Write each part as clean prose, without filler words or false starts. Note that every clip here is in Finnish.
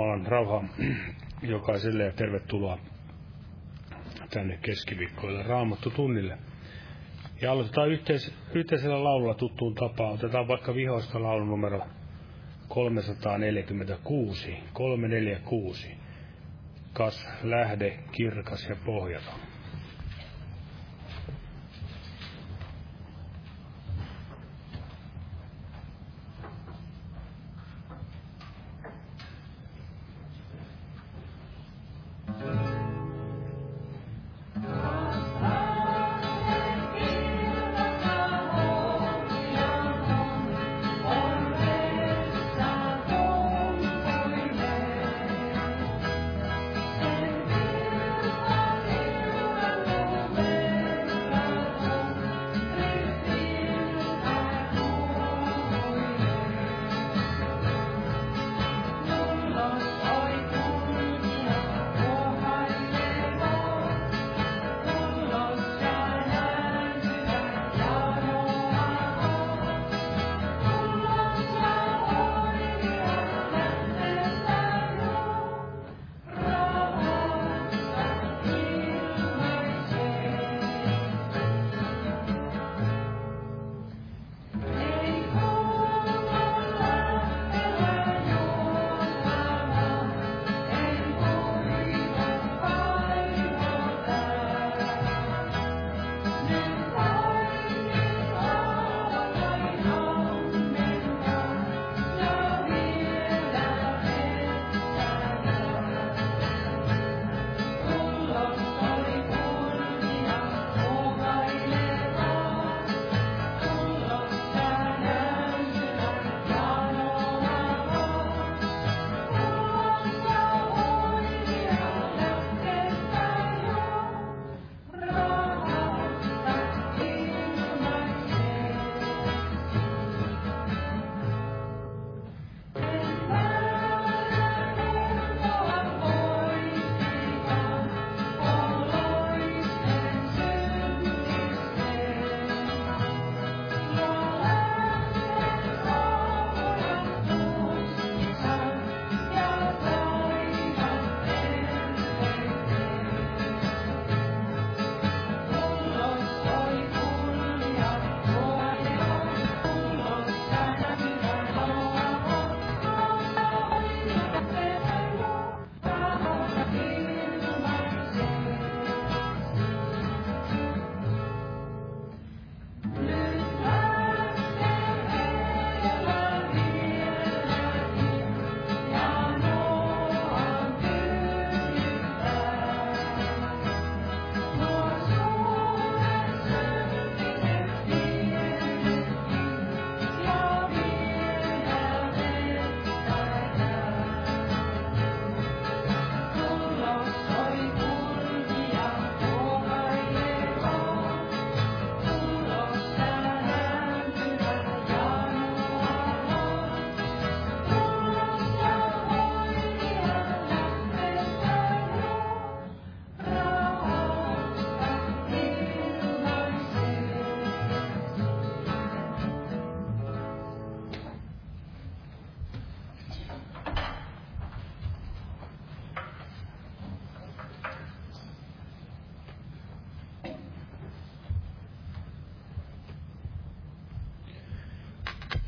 Jumalan rauha jokaiselle ja tervetuloa tänne keskiviikkoille Raamattutunnille. Ja aloitetaan yhteisellä laululla tuttuun tapaan. Otetaan vaikka Vihoista laulu numero 346. Kas lähde kirkas ja pohjaton.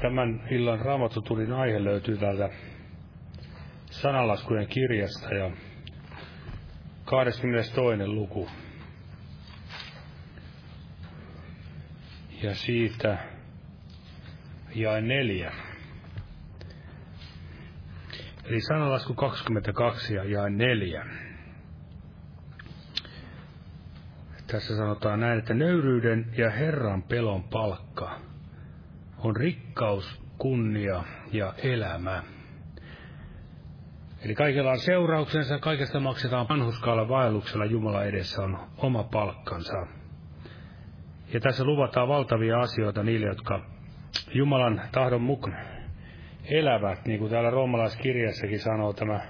Tämän illan Raamattutunnin aihe löytyy täältä sananlaskujen kirjasta ja 22. luku. Ja siitä jae 4. Eli sananlasku 22 ja jae 4. Tässä sanotaan näin, että nöyryyden ja Herran pelon palkka on rikkaus, kunnia ja elämä. Eli kaikella on seurauksensa, kaikesta maksetaan vanhurskaalla vaelluksella, Jumala edessä on oma palkkansa. Ja tässä luvataan valtavia asioita niille, jotka Jumalan tahdon mukaan elävät, niin kuin täällä roomalaiskirjassakin sanoo tämä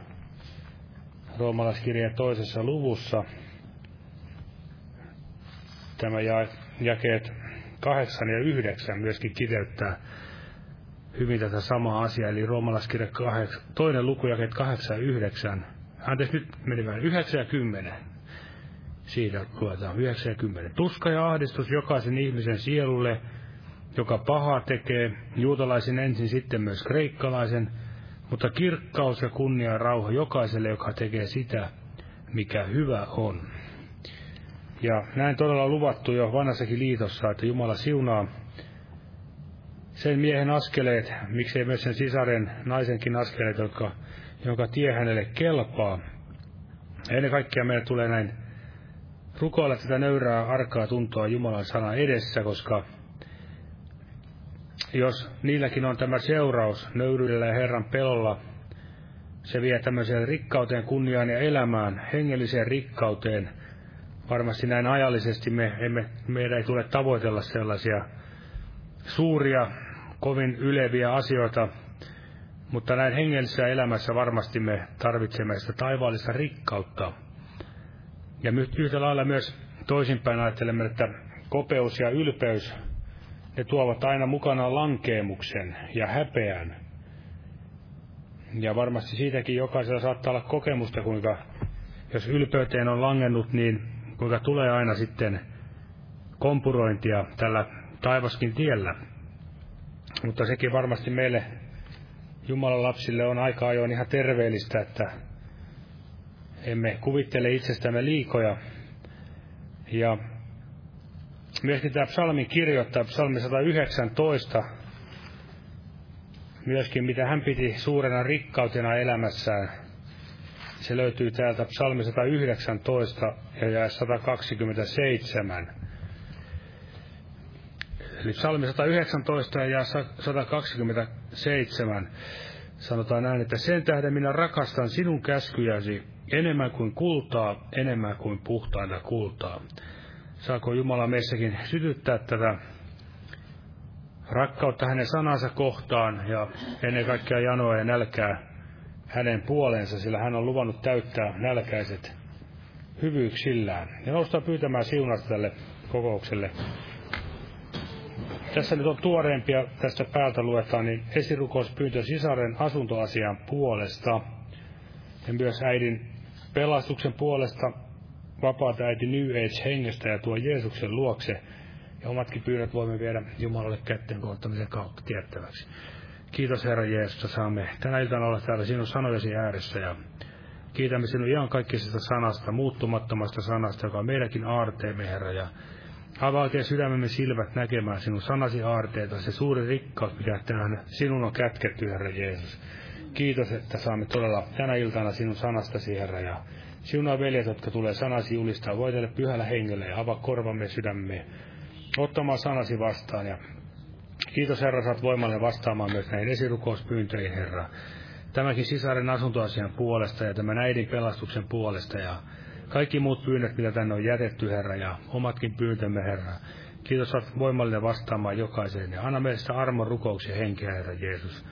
roomalaiskirja toisessa luvussa. Tämä jakeet 8 ja 9 myöskin kiteyttää hyvin tätä samaa asiaa, eli Roomalaiskirja 2. luku, jakeet 8 ja 9. Anteeksi, nyt meni vähän 9 ja 10. Siitä luetaan 9 ja 10. Tuska ja ahdistus jokaisen ihmisen sielulle, joka pahaa tekee, juutalaisen ensin, sitten myös kreikkalaisen, mutta kirkkaus ja kunnia ja rauha jokaiselle, joka tekee sitä, mikä hyvä on. Ja näin todella luvattu jo vanhassakin liitossa, että Jumala siunaa sen miehen askeleet, miksei myös sen sisaren, naisenkin askeleet, jonka tie hänelle kelpaa. Ja ennen kaikkea meidän tulee näin rukoilla tätä nöyrää arkaa tuntoa Jumalan sanan edessä, koska jos niilläkin on tämä seuraus nöyryydellä ja Herran pelolla, se vie tämmöiseen rikkauteen, kunniaan ja elämään, hengelliseen rikkauteen. Varmasti näin ajallisesti meidän ei tule tavoitella sellaisia suuria, kovin yleviä asioita, mutta näin hengellisessä elämässä varmasti me tarvitsemme sitä taivaallista rikkautta. Ja yhtä lailla myös toisinpäin ajattelemme, että kopeus ja ylpeys, ne tuovat aina mukanaan lankeemuksen ja häpeän. Ja varmasti siitäkin jokaisella saattaa olla kokemusta, kuinka jos ylpeyteen on langennut, niin kuinka tulee aina sitten kompurointia tällä taivaskin tiellä. Mutta sekin varmasti meille Jumalan lapsille on aika ajoin ihan terveellistä, että emme kuvittele itsestämme liikoja. Ja myöskin tämä psalmin kirjoittaja, psalmi 119, myöskin mitä hän piti suurena rikkautena elämässään. Se löytyy täältä psalmi 119 ja jae 127. Eli psalmi 119 ja jae 127 sanotaan näin, että sen tähden minä rakastan sinun käskyjäsi enemmän kuin kultaa, enemmän kuin puhtainta kultaa. Saako Jumala meissäkin sytyttää tätä rakkautta hänen sanansa kohtaan ja ennen kaikkea janoa ja nälkää hänen puoleensa, sillä hän on luvannut täyttää nälkäiset hyvyyksillään. Ja noustaan pyytämään siunasta tälle kokoukselle. Tässä nyt on tuoreempia, tästä päältä luetaan, niin esirukouspyyntö sisaren asuntoasian puolesta ja myös äidin pelastuksen puolesta. Vapaata äiti New Age-hengestä ja tuo Jeesuksen luokse. Ja omatkin pyydät voimme viedä Jumalalle kätten kohottamisen kautta tiettäväksi. Kiitos Herra Jeesus, että saamme tänä iltana olla täällä sinun sanojesi ääressä. Ja kiitämme sinun iankaikkisesta sanasta, muuttumattomasta sanasta, joka on meidänkin aarteemme, Herra. Ja avautia sydämemme silmät näkemään sinun sanasi aarteita, se suuri rikkaus, mikä tähän sinun on kätketty, Herra Jeesus. Kiitos, että saamme todella tänä iltana sinun sanastasi, Herra. Ja siunaa veljet, jotka tulee sanasi julistaa, voitele pyhällä hengellä ja avaa korvamme sydämme ottamaan sanasi vastaan. Ja kiitos Herra, saat voimalle vastaamaan myös näihin esirukouspyyntöihin, Herra. Tämäkin sisaren asuntoasian puolesta ja tämän äidin pelastuksen puolesta ja kaikki muut pyynnöt, mitä tänne on jätetty, Herra, ja omatkin pyyntömme, Herra. Kiitos, saat voimalle vastaamaan jokaiseen ja anna meille sitä armon rukouksia henkeä, Herra Jeesus.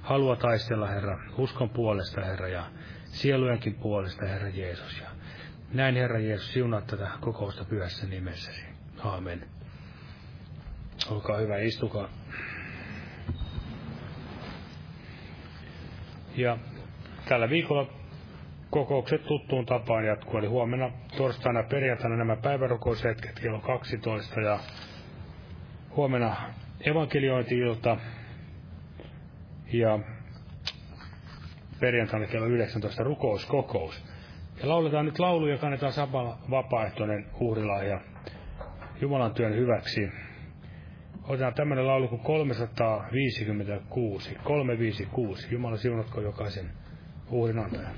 Halua taistella, Herra, uskon puolesta, Herra, ja sielujenkin puolesta, Herra Jeesus. Ja näin, Herra Jeesus, siunaa tätä kokousta pyhässä nimessäsi. Aamen. Olkaa hyvä, istukaa. Ja tällä viikolla kokoukset tuttuun tapaan jatkuu. Eli huomenna torstaina ja perjantaina nämä päivärukoushetket kello 12. Ja huomenna evankeliointi-ilta. Ja perjantaina kello 19 rukouskokous. Ja lauletaan nyt laulu ja kannetaan samalla vapaaehtoinen uhrilahja Jumalan työn hyväksi. Otetaan tämmöinen laulu kuin 356. 356. Jumala siunatko jokaisen uhrinantajan.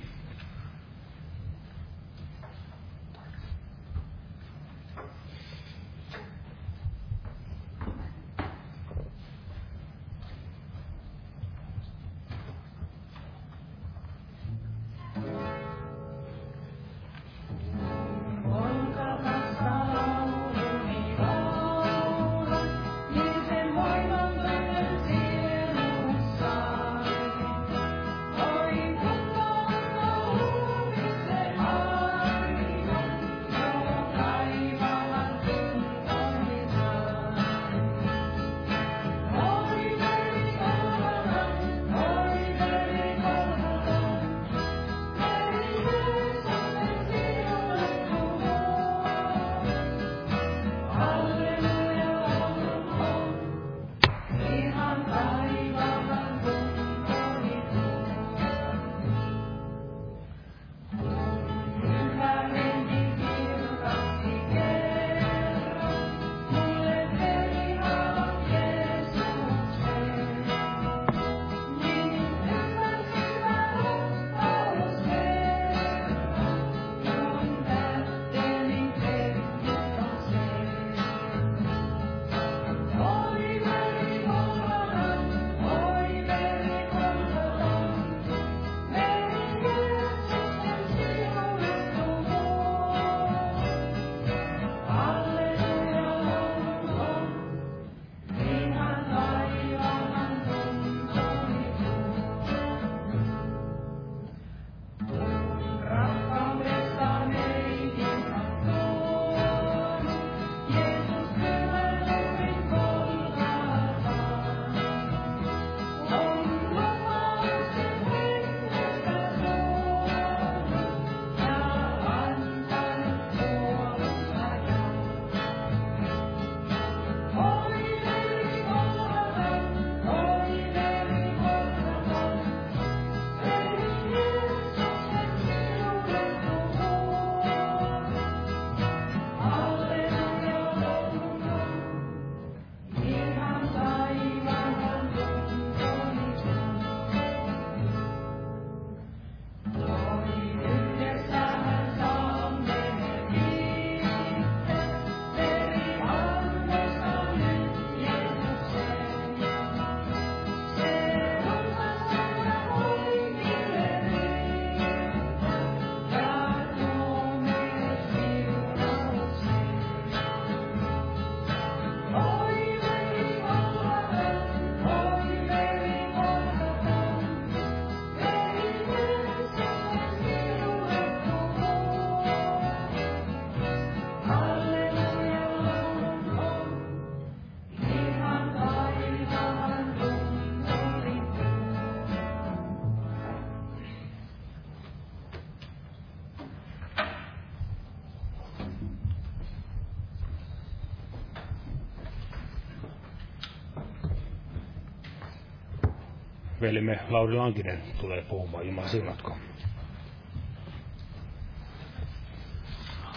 velimme Lauri Lankinen tulee puhumaan. Jumala siunatko.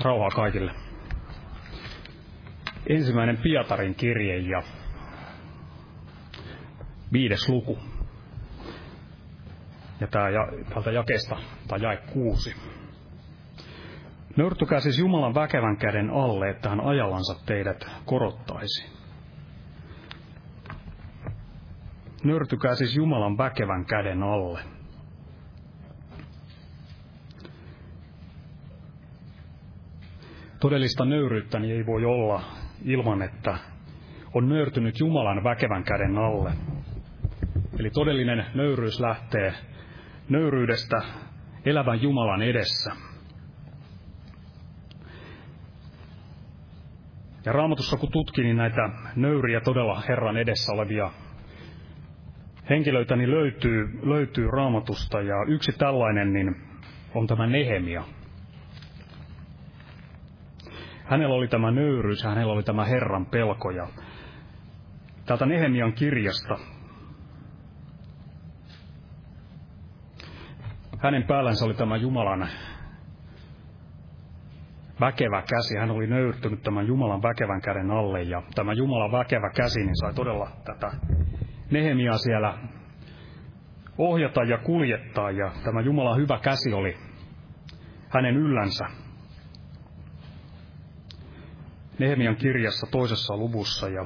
Rauhaa kaikille. Ensimmäinen Pietarin kirje ja 5. luku. Ja täältä jakeesta, tai jae 6. Nöyrtykää siis Jumalan väkevän käden alle, että hän ajallansa teidät korottaisi. Nöyrtykää siis Jumalan väkevän käden alle. Todellista nöyryyttäni ei voi olla ilman, että on nöyrtynyt Jumalan väkevän käden alle. Eli todellinen nöyryys lähtee nöyryydestä elävän Jumalan edessä. Ja Raamatussa kun tutkin, niin näitä nöyriä todella Herran edessä olevia henkilöitä niin löytyy Raamatusta. Ja yksi tällainen niin on tämä Nehemia. Hänellä oli tämä nöyryys, hänellä oli tämä Herran pelko. Ja täältä Nehemian kirjasta hänen päällänsä oli tämä Jumalan väkevä käsi. Hän oli nöyrtynyt tämän Jumalan väkevän käden alle, ja tämä Jumalan väkevä käsi niin sai todella tätä Nehemiaa siellä ohjata ja kuljettaa, ja tämä Jumalan hyvä käsi oli hänen yllänsä. Nehemian kirjassa 2. luvussa ja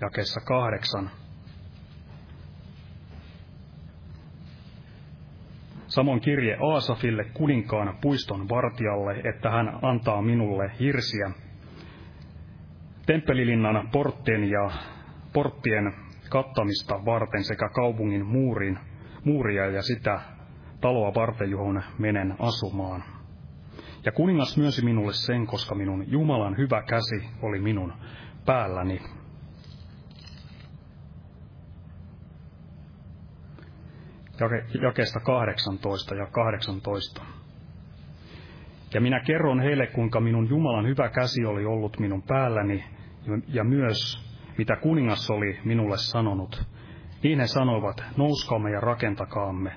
jakeessa 8. Samoin kirje Aasafille kuninkaan puiston vartijalle, että hän antaa minulle hirsiä temppelilinnan porttien ja porttien kattamista varten sekä kaupungin muuria ja sitä taloa varten, johon menen asumaan. Ja kuningas myönsi minulle sen, koska minun Jumalan hyvä käsi oli minun päälläni. Jakeesta 18 ja 18. Ja minä kerron heille, kuinka minun Jumalan hyvä käsi oli ollut minun päälläni, ja myös mitä kuningas oli minulle sanonut. Niin he sanoivat, nouskaamme ja rakentakaamme.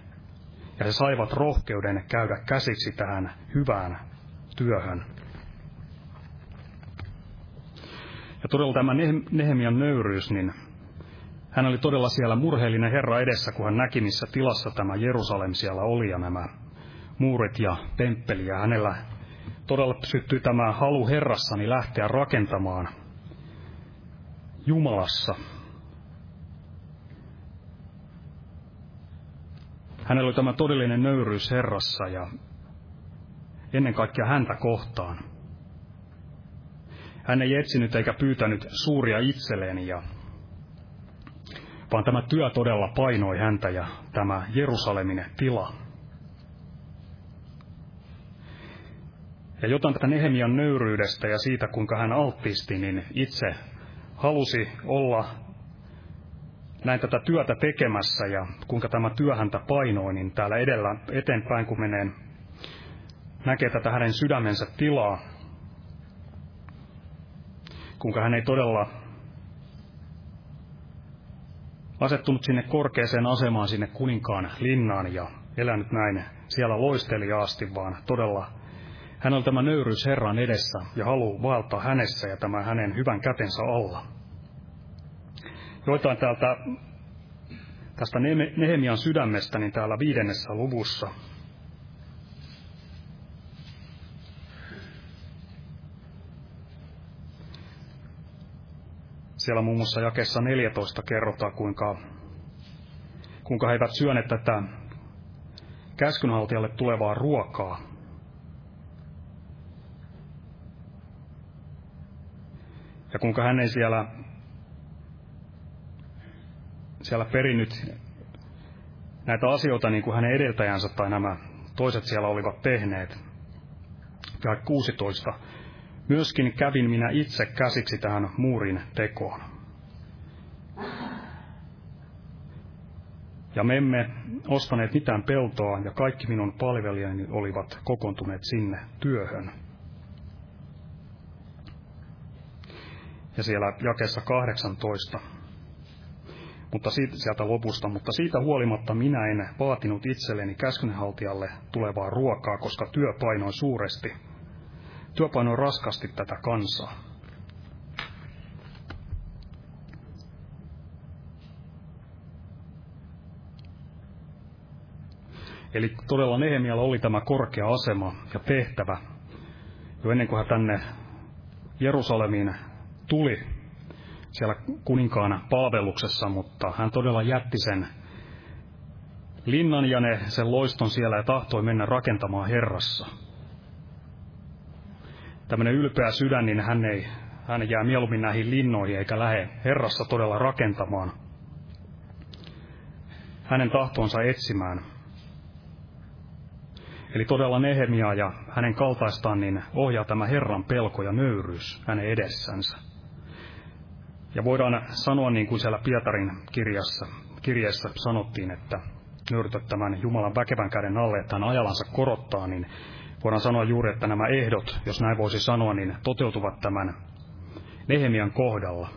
Ja he saivat rohkeuden käydä käsiksi tähän hyvään työhön. Ja todella tämä Nehemian nöyryys, niin hän oli todella siellä murheellinen Herra edessä, kun hän näki, missä tilassa tämä Jerusalem siellä oli ja nämä muurit ja temppeli. Ja hänellä todella syttyi tämä halu Herrassani lähteä rakentamaan Jumalassa. Hänellä oli tämä todellinen nöyryys Herrassa ja ennen kaikkea häntä kohtaan. Hän ei etsinyt eikä pyytänyt suuria itselleen, ja vaan tämä työ todella painoi häntä ja tämä Jerusalemin tila. Ja jotain tätä Nehemian nöyryydestä ja siitä, kuinka hän alttisti, niin itse halusi olla näin tätä työtä tekemässä ja kuinka tämä työ häntä painoi, niin täällä edellä eteenpäin, kun menee, näkee tätä hänen sydämensä tilaa, kuinka hän ei todella asettunut sinne korkeaseen asemaan, sinne kuninkaan linnaan ja elänyt näin siellä loisteliaasti, vaan todella hän oli tämä nöyryys Herran edessä ja halu vaeltaa hänessä ja tämä hänen hyvän kätensä alla. Joitain tästä Nehemian sydämestä, niin täällä 5. luvussa. Siellä muun muassa jakeessa 14 kerrotaan, kuinka he eivät syöneet tätä käskynhaltijalle tulevaa ruokaa. Ja kuinka hän ei siellä perinnyt näitä asioita niin kuin hänen edeltäjänsä tai nämä toiset siellä olivat tehneet. Ja 16. Myöskin kävin minä itse käsiksi tähän muurin tekoon. Ja me emme ostaneet mitään peltoa, ja kaikki minun palvelijani olivat kokoontuneet sinne työhön. Ja siellä jakeessa 18. mutta sieltä lopusta, mutta siitä huolimatta minä en vaatinut itselleni käskynhaltijalle tulevaa ruokaa, koska työpainoi raskasti tätä kansaa. Eli todella Nehemialla oli tämä korkea asema ja tehtävä jo ennen kuin hän tänne Jerusalemiin tuli siellä kuninkaan palveluksessa, mutta hän todella jätti sen linnan ja sen loiston siellä ja tahtoi mennä rakentamaan Herrassa. Tämmöinen ylpeä sydän, niin hän jää mieluummin näihin linnoihin eikä lähde Herrassa todella rakentamaan hänen tahtonsa etsimään. Eli todella Nehemia ja hänen kaltaistaan niin ohjaa tämä Herran pelko ja nöyryys hänen edessänsä. Ja voidaan sanoa niin kuin siellä Pietarin kirjeessä sanottiin, että nöyrtyä tämän Jumalan väkevän käden alle, että hän ajalansa korottaa, niin voidaan sanoa juuri, että nämä ehdot, jos näin voisi sanoa, niin toteutuvat tämän Nehemian kohdalla.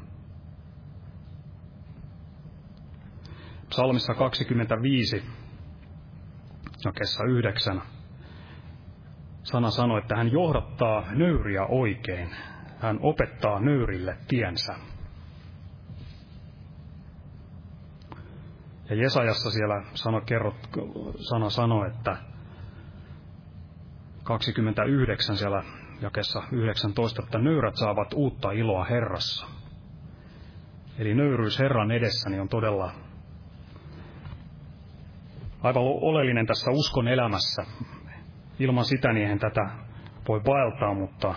Psalmissa 25, jakeessa 9, sana sanoi, että hän johdattaa nöyriä oikein. Hän opettaa nöyrille tiensä. Ja Jesajassa siellä sana sanoi, että 29 siellä jakeessa 19, että nöyrät saavat uutta iloa Herrassa. Eli nöyryys Herran edessäni on todella aivan oleellinen tässä uskon elämässä. Ilman sitä niin eihän tätä voi vaeltaa, mutta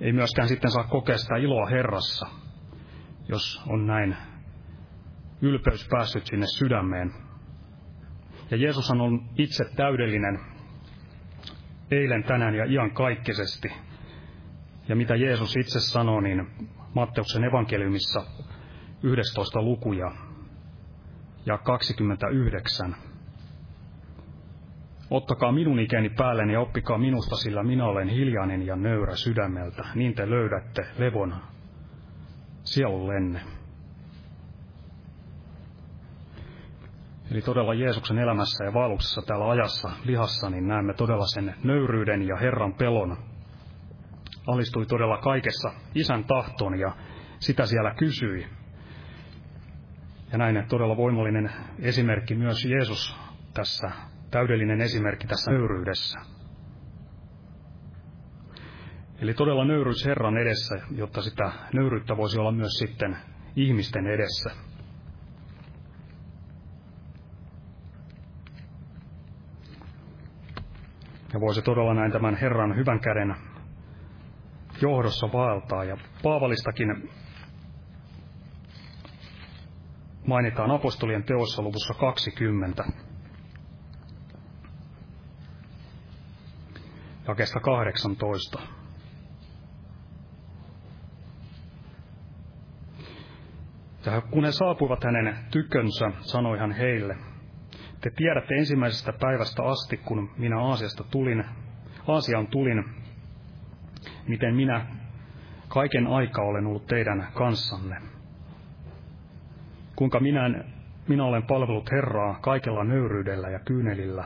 ei myöskään sitten saa kokea sitä iloa Herrassa, jos on näin ylpeys päässyt sinne sydämeen. Ja Jeesushan on itse täydellinen eilen, tänään ja iankaikkisesti. Ja mitä Jeesus itse sanoo, niin Matteuksen evankeliumissa 11. lukuja ja 29. Ottakaa minun ikäni päälleni ja oppikaa minusta, sillä minä olen hiljainen ja nöyrä sydämeltä. Niin te löydätte levon sielullenne. Eli todella Jeesuksen elämässä ja vaelluksessa täällä ajassa, lihassa, niin näemme todella sen nöyryyden ja Herran pelon. Alistui todella kaikessa Isän tahtoon ja sitä siellä kysyi. Ja näin todella voimallinen esimerkki myös Jeesus tässä, täydellinen esimerkki tässä nöyryydessä. Eli todella nöyryys Herran edessä, jotta sitä nöyryyttä voisi olla myös sitten ihmisten edessä. Ja voisi todella näin tämän Herran hyvän käden johdossa vaeltaa. Ja Paavalistakin mainitaan apostolien teossa luvussa 20. Jakeesta 18. Ja kun he saapuivat hänen tykönsä, sanoi hän heille: te tiedätte ensimmäisestä päivästä asti, kun minä Aasiaan tulin, miten minä kaiken aikaa olen ollut teidän kanssanne. Kuinka minä olen palvellut Herraa kaikella nöyryydellä ja kyynelillä,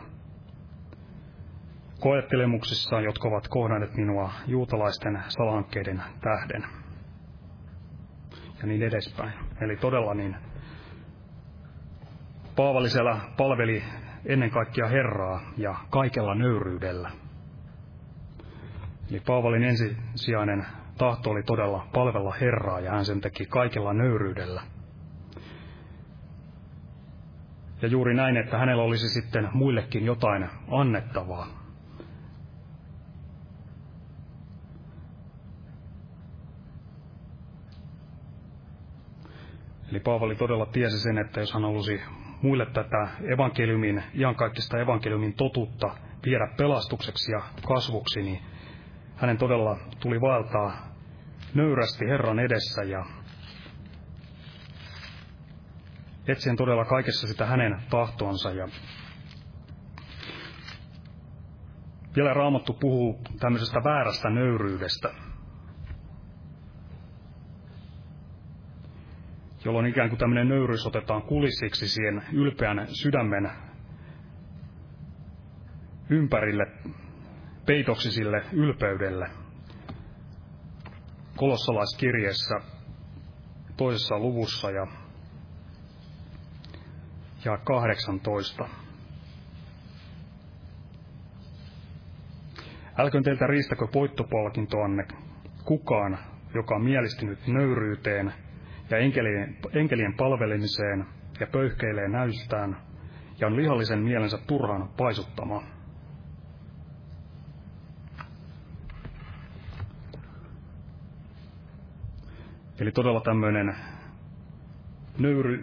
koettelemuksissa, jotka ovat kohdanneet minua juutalaisten salahankkeiden tähden. Ja niin edespäin. Eli todella niin Paavali siellä palveli ennen kaikkea Herraa ja kaikella nöyryydellä. Eli Paavalin ensisijainen tahto oli todella palvella Herraa, ja hän sen teki kaikella nöyryydellä. Ja juuri näin, että hänellä olisi sitten muillekin jotain annettavaa. Eli Paavali todella tiesi sen, että jos hän olisi muille tätä evankeliumin, iankaikkista evankeliumin totuutta viedä pelastukseksi ja kasvuksi, niin hänen todella tuli vaeltaa nöyrästi Herran edessä ja etsien todella kaikessa sitä hänen tahtoansa. Ja vielä Raamattu puhuu tämmöisestä väärästä nöyryydestä, jolloin ikään kuin tämmöinen nöyryys otetaan kulissiksi siihen ylpeän sydämen ympärille, peitoksi sille ylpeydelle. Kolossalaiskirjeessä toisessa luvussa ja 18. Älköön teiltä riistäkö voittopalkintoanne kukaan, joka on mielistynyt nöyryyteen ja enkelien palvelemiseen ja pöyhkeilee näystään ja on lihallisen mielensä turhaan paisuttama. Eli todella tämmöinen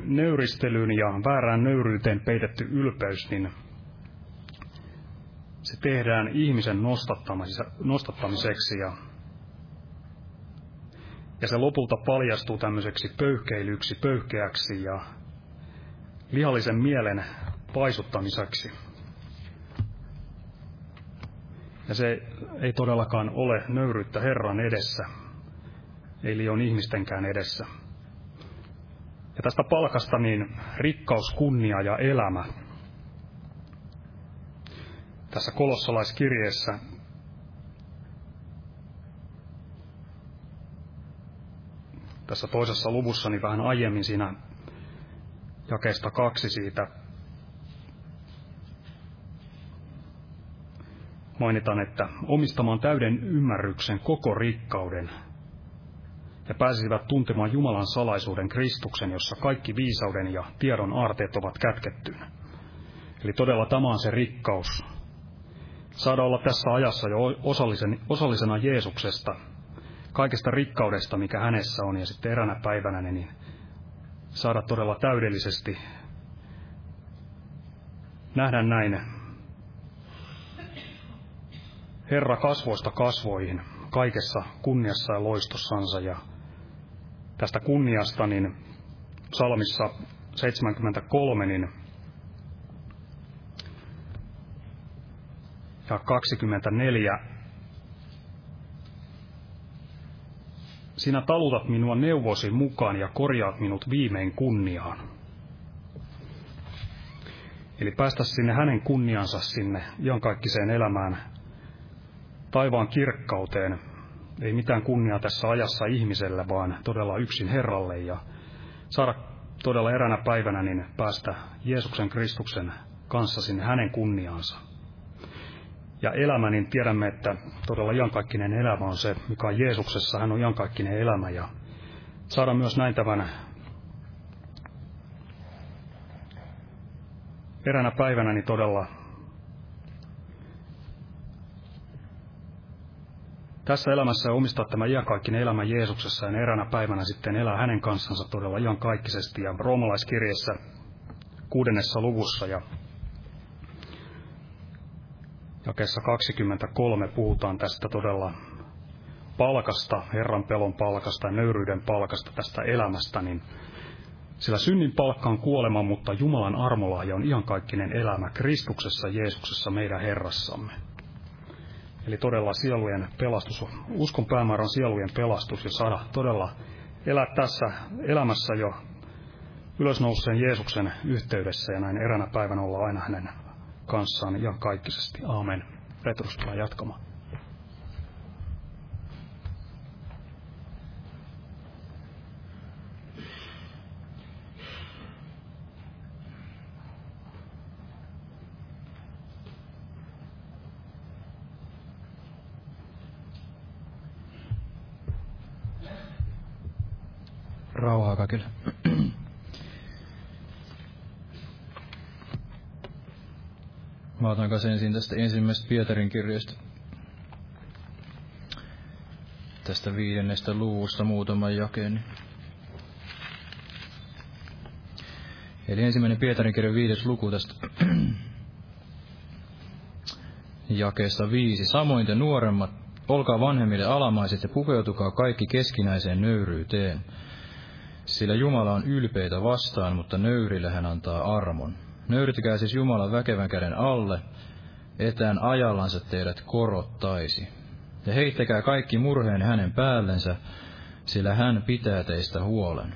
nöyristelyyn ja väärään nöyryyteen peitetty ylpeys, niin se tehdään ihmisen nostattamiseksi ja se lopulta paljastuu tämmöiseksi pöyhkeilyksi, pöyhkeäksi ja lihallisen mielen paisuttamiseksi. Ja se ei todellakaan ole nöyryyttä Herran edessä, eli on ihmistenkään edessä. Ja tästä palkasta niin rikkaus, kunnia ja elämä. Tässä kolossalaiskirjeessä tässä toisessa luvussa niin vähän aiemmin siinä jakeesta 2 siitä mainitaan, että omistamaan täyden ymmärryksen koko rikkauden ja pääsisivät tuntemaan Jumalan salaisuuden Kristuksen, jossa kaikki viisauden ja tiedon aarteet ovat kätkettyinä. Eli todella tämä on se rikkaus. Saada olla tässä ajassa jo osallisena Jeesuksesta, kaikesta rikkaudesta, mikä hänessä on, ja sitten eräänä päivänä niin saada todella täydellisesti nähdä näin Herra kasvoista kasvoihin, kaikessa kunniassa ja loistossansa. Ja tästä kunniasta niin psalmissa 73 niin ja 24. Sinä talutat minua neuvosi mukaan ja korjaat minut viimein kunniaan. Eli päästä sinne hänen kunniansa, sinne iankaikkiseen elämään, taivaan kirkkauteen. Ei mitään kunniaa tässä ajassa ihmiselle, vaan todella yksin Herralle. Ja saada todella eräänä päivänä niin päästä Jeesuksen Kristuksen kanssa sinne hänen kunniaansa. Ja elämä, niin tiedämme, että todella iankaikkinen elämä on se, mikä on Jeesuksessa. Hän on iankaikkinen elämä. Ja saada myös näin tämän eräänä päivänä niin todella tässä elämässä omistaa tämä iankaikkinen elämä Jeesuksessa ja eräänä päivänä sitten elää hänen kanssansa todella iankaikkisesti. Ja roomalaiskirjassa 6. luvussa ja jakeessa 23 puhutaan tästä todella palkasta, Herran pelon palkasta, nöyryyden palkasta, tästä elämästä. Niin sillä synnin palkka on kuolema, mutta Jumalan armolahja on iankaikkinen elämä Kristuksessa Jeesuksessa meidän Herrassamme. Eli todella sielujen pelastus, uskon päämäärä on sielujen pelastus ja saada todella elää tässä elämässä jo ylösnouseen Jeesuksen yhteydessä ja näin eräänä päivänä olla aina hänen kanssaan iankaikkisesti. Aamen. Petrus tulee jatkamaan. Rauhaa kaikille. Mä otan kanssa ensin tästä ensimmäisestä Pietarin kirjasta, tästä 5. luvusta muutaman jakeen. Eli ensimmäinen Pietarin kirja 5. luku tästä jakeesta 5. Samoin te nuoremmat, olkaa vanhemmille alamaiset ja pukeutukaa kaikki keskinäiseen nöyryyteen. Sillä Jumala on ylpeitä vastaan, mutta nöyrille hän antaa armon. Nöyrtykää siis Jumalan väkevän käden alle, etään ajallansa teidät korottaisi. Ja heittäkää kaikki murheen hänen päällensä, sillä hän pitää teistä huolen.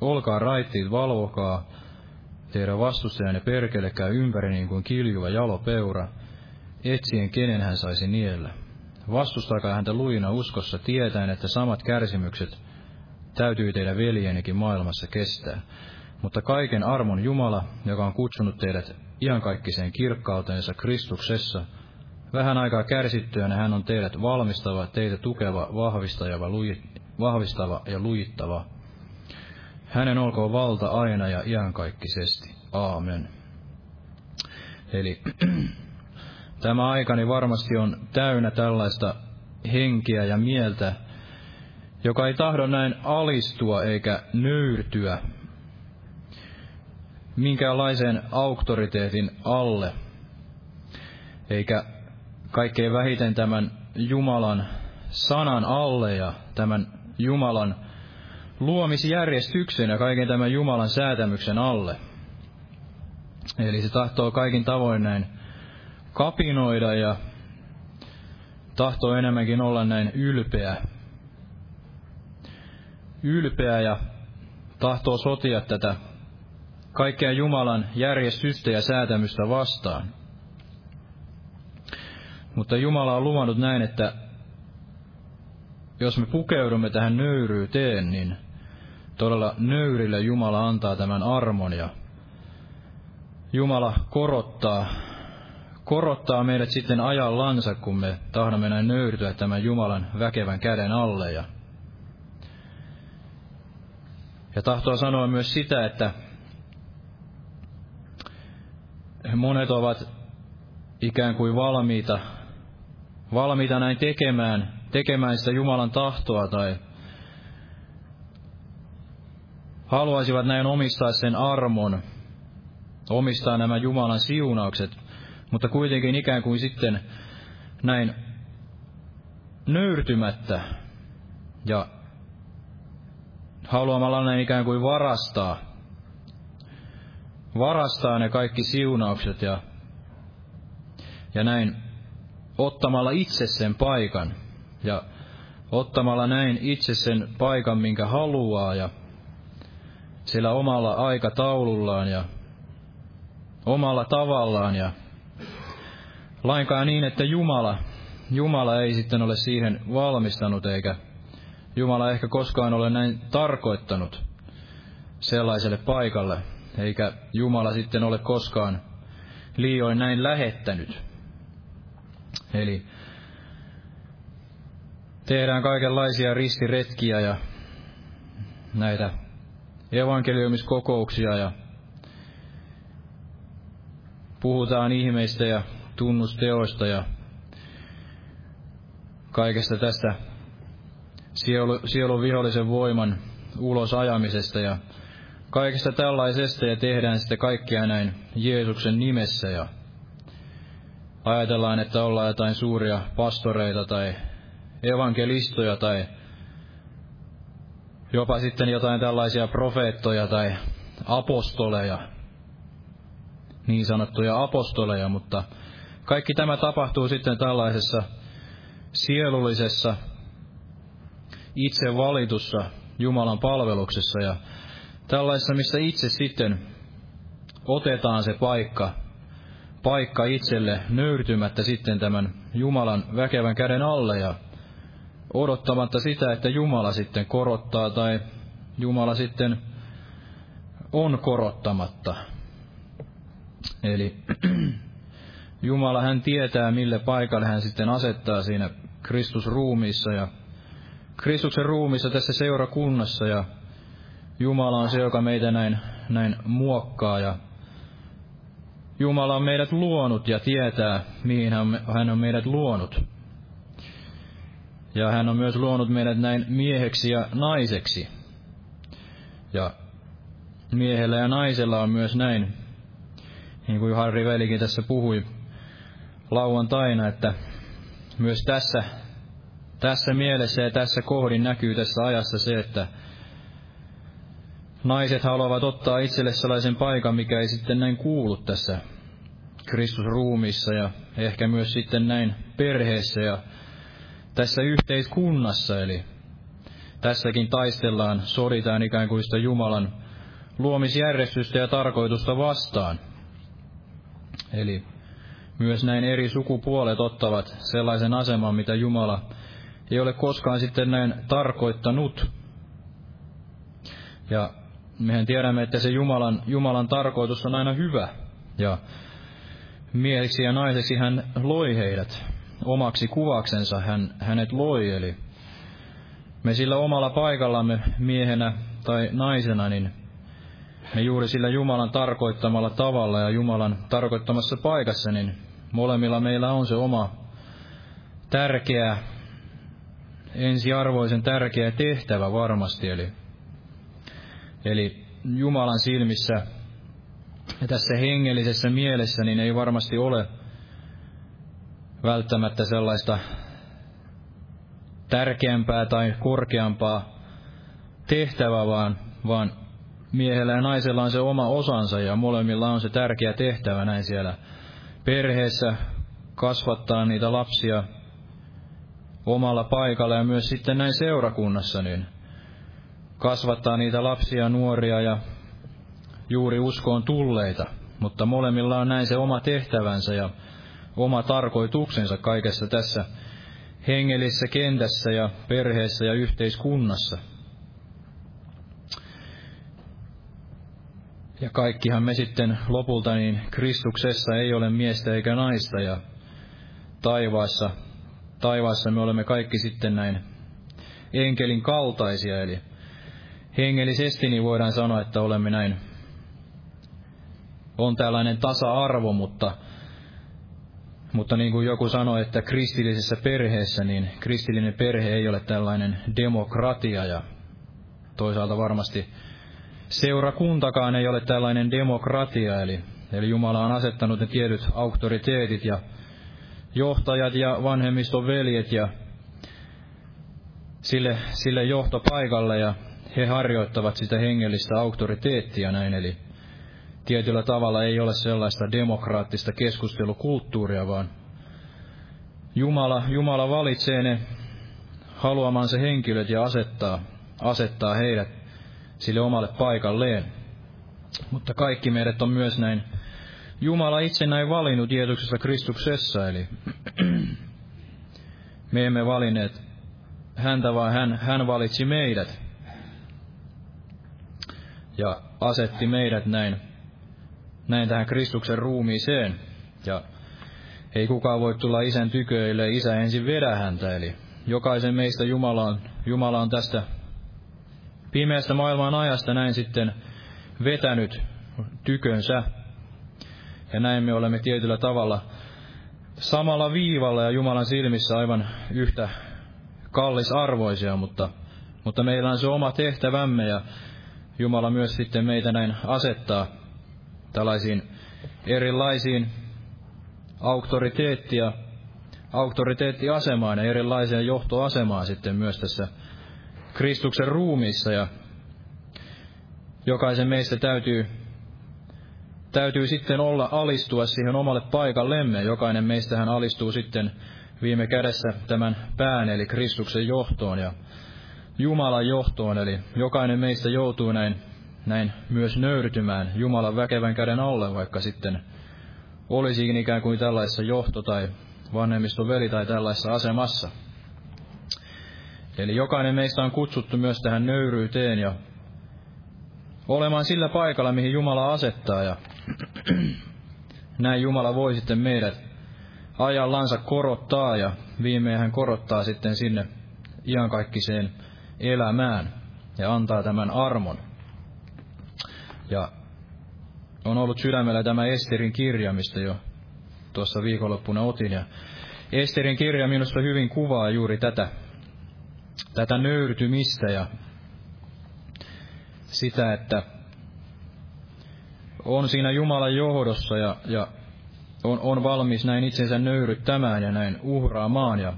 Olkaa raittiit, valvokaa, teidän vastustajanne perkele käy ympäri niin kuin kiljuva jalopeura, etsien kenen hän saisi niellä. Vastustakaa häntä lujina uskossa, tietäen, että samat kärsimykset täytyy teidän veljenikin maailmassa kestää. Mutta kaiken armon Jumala, joka on kutsunut teidät iankaikkiseen kirkkauteensa Kristuksessa, vähän aikaa kärsittyänä hän on teidät valmistava, teitä tukeva, vahvistava ja lujittava. Hänen olkoon valta aina ja iankaikkisesti. Aamen. Eli tämä aikani varmasti on täynnä tällaista henkeä ja mieltä, joka ei tahdo näin alistua eikä nöyrtyä minkäänlaisen auktoriteetin alle, eikä kaikkein vähiten tämän Jumalan sanan alle ja tämän Jumalan luomisjärjestyksen ja kaiken tämän Jumalan säätämyksen alle. Eli se tahtoo kaikin tavoin näin kapinoida ja tahtoo enemmänkin olla näin ylpeä ja tahtoo sotia tätä kaikkea Jumalan järjestystä ja säätämystä vastaan. Mutta Jumala on luvannut näin, että jos me pukeudumme tähän nöyryyteen, niin todella nöyrillä Jumala antaa tämän armon ja Jumala korottaa meidät sitten ajallansa, kun me tahdomme näin nöyrtyä tämän Jumalan väkevän käden alle. Ja tahtoo sanoa myös sitä, että monet ovat ikään kuin valmiita näin tekemään sitä Jumalan tahtoa tai haluaisivat näin omistaa sen armon, omistaa nämä Jumalan siunaukset, mutta kuitenkin ikään kuin sitten näin nöyrtymättä ja haluamalla näin ikään kuin varastaa ne kaikki siunaukset ja näin ottamalla itse sen paikan ja ottamalla näin itse sen paikan, minkä haluaa ja sillä omalla aikataulullaan ja omalla tavallaan ja lainkaan niin, että Jumala ei sitten ole siihen valmistanut eikä Jumala ehkä koskaan ole näin tarkoittanut sellaiselle paikalle, eikä Jumala sitten ole koskaan liioin näin lähettänyt. Eli tehdään kaikenlaisia ristiretkiä ja näitä evankeliumiskokouksia ja puhutaan ihmeistä ja tunnusteoista ja kaikesta tästä sielun vihollisen voiman ulosajamisesta ja kaikesta tällaisesta ja tehdään sitten kaikkia näin Jeesuksen nimessä ja ajatellaan, että ollaan jotain suuria pastoreita tai evankelistoja tai jopa sitten jotain tällaisia profeettoja tai apostoleja, niin sanottuja apostoleja, mutta kaikki tämä tapahtuu sitten tällaisessa sielullisessa itse valitussa Jumalan palveluksessa ja tällaisessa, missä itse sitten otetaan se paikka itselle nöyrtymättä sitten tämän Jumalan väkevän käden alle ja odottamatta sitä, että Jumala sitten korottaa tai Jumala sitten on korottamatta. Eli Jumala hän tietää, mille paikalle hän sitten asettaa siinä Kristuksen ruumiissa tässä seurakunnassa ja Jumala on se, joka meitä näin muokkaa ja Jumala on meidät luonut ja tietää, mihin hän on meidät luonut. Ja hän on myös luonut meidät näin mieheksi ja naiseksi. Ja miehellä ja naisella on myös näin, niin kuin Harri Velikin tässä puhui lauantaina, että myös tässä mielessä ja tässä kohdin näkyy tässä ajassa se, että naiset haluavat ottaa itselle sellaisen paikan, mikä ei sitten näin kuulu tässä Kristusruumissa ja ehkä myös sitten näin perheessä ja tässä yhteiskunnassa. Eli Tässäkin taistellaan, soditaan ikään kuin sitä Jumalan luomisjärjestystä ja tarkoitusta vastaan. Eli myös näin eri sukupuolet ottavat sellaisen aseman, mitä Jumala ei ole koskaan sitten näin tarkoittanut. Ja mehän tiedämme, että se Jumalan tarkoitus on aina hyvä. Ja mieheksi ja naiseksi hän loi heidät omaksi kuvaksensa, hänet loi. Eli me sillä omalla paikallamme miehenä tai naisena, niin me juuri sillä Jumalan tarkoittamalla tavalla ja Jumalan tarkoittamassa paikassa, niin molemmilla meillä on se oma tärkeä, ensiarvoisen tärkeä tehtävä varmasti. Eli Jumalan silmissä ja tässä hengellisessä mielessä niin ei varmasti ole välttämättä sellaista tärkeämpää tai korkeampaa tehtävää, vaan miehellä ja naisella on se oma osansa ja molemmilla on se tärkeä tehtävä näin siellä perheessä kasvattaa niitä lapsia omalla paikalla ja myös sitten näin seurakunnassa niin kasvattaa niitä lapsia, nuoria ja juuri uskoon tulleita, mutta molemmilla on näin se oma tehtävänsä ja oma tarkoituksensa kaikessa tässä hengellisessä kentässä ja perheessä ja yhteiskunnassa. Ja kaikkihan me sitten lopulta niin Kristuksessa ei ole miestä eikä naista ja taivaassa me olemme kaikki sitten näin enkelin kaltaisia, eli hengellisesti niin voidaan sanoa, että olemme näin, on tällainen tasa-arvo, mutta niin kuin joku sanoi, että kristillisessä perheessä, niin kristillinen perhe ei ole tällainen demokratia ja toisaalta varmasti seurakuntakaan ei ole tällainen demokratia, eli Jumala on asettanut ne tietyt auktoriteetit ja johtajat ja vanhemmiston veljet ja sille johtopaikalle ja he harjoittavat sitä hengellistä auktoriteettia näin, eli tietyllä tavalla ei ole sellaista demokraattista keskustelukulttuuria, vaan Jumala valitsee ne haluamansa henkilöt ja asettaa heidät sille omalle paikalleen. Mutta kaikki meidät on myös näin Jumala itse näin valinnut Jeesuksessa Kristuksessa, eli me emme valinneet häntä, vaan hän valitsi meidät ja asetti meidät näin tähän Kristuksen ruumiiseen. Ja ei kukaan voi tulla isän tykö, ellei isä ensin vedä häntä. Eli jokaisen meistä Jumala on tästä pimeästä maailman ajasta näin sitten vetänyt tykönsä. Ja näin me olemme tietyllä tavalla samalla viivalla ja Jumalan silmissä aivan yhtä kallisarvoisia, mutta meillä on se oma tehtävämme ja Jumala myös sitten meitä näin asettaa tällaisiin erilaisiin auktoriteettiasemaan ja erilaiseen johtoasemaan sitten myös tässä Kristuksen ruumiissa. Ja jokaisen meistä täytyy sitten alistua siihen omalle paikallemme. Jokainen meistähän alistuu sitten viime kädessä tämän pään eli Kristuksen johtoon ja Jumalan johtoon. Eli jokainen meistä joutuu näin myös nöyrtymään Jumalan väkevän käden alle, vaikka sitten olisikin ikään kuin tällaisessa johto- tai vanhemmistoveli tai tällaisessa asemassa. Eli jokainen meistä on kutsuttu myös tähän nöyryyteen ja olemaan sillä paikalla, mihin Jumala asettaa. Ja näin Jumala voi sitten meidät ajallansa korottaa ja viimein hän korottaa sitten sinne iankaikkiseen elämään ja antaa tämän armon. Ja on ollut sydämellä tämä Esterin kirja, mistä jo tuossa viikonloppuna otin. Ja Esterin kirja minusta hyvin kuvaa juuri tätä nöyrtymistä ja sitä, että on siinä Jumalan johdossa ja on valmis näin itsensä nöyryttämään ja näin uhraamaan ja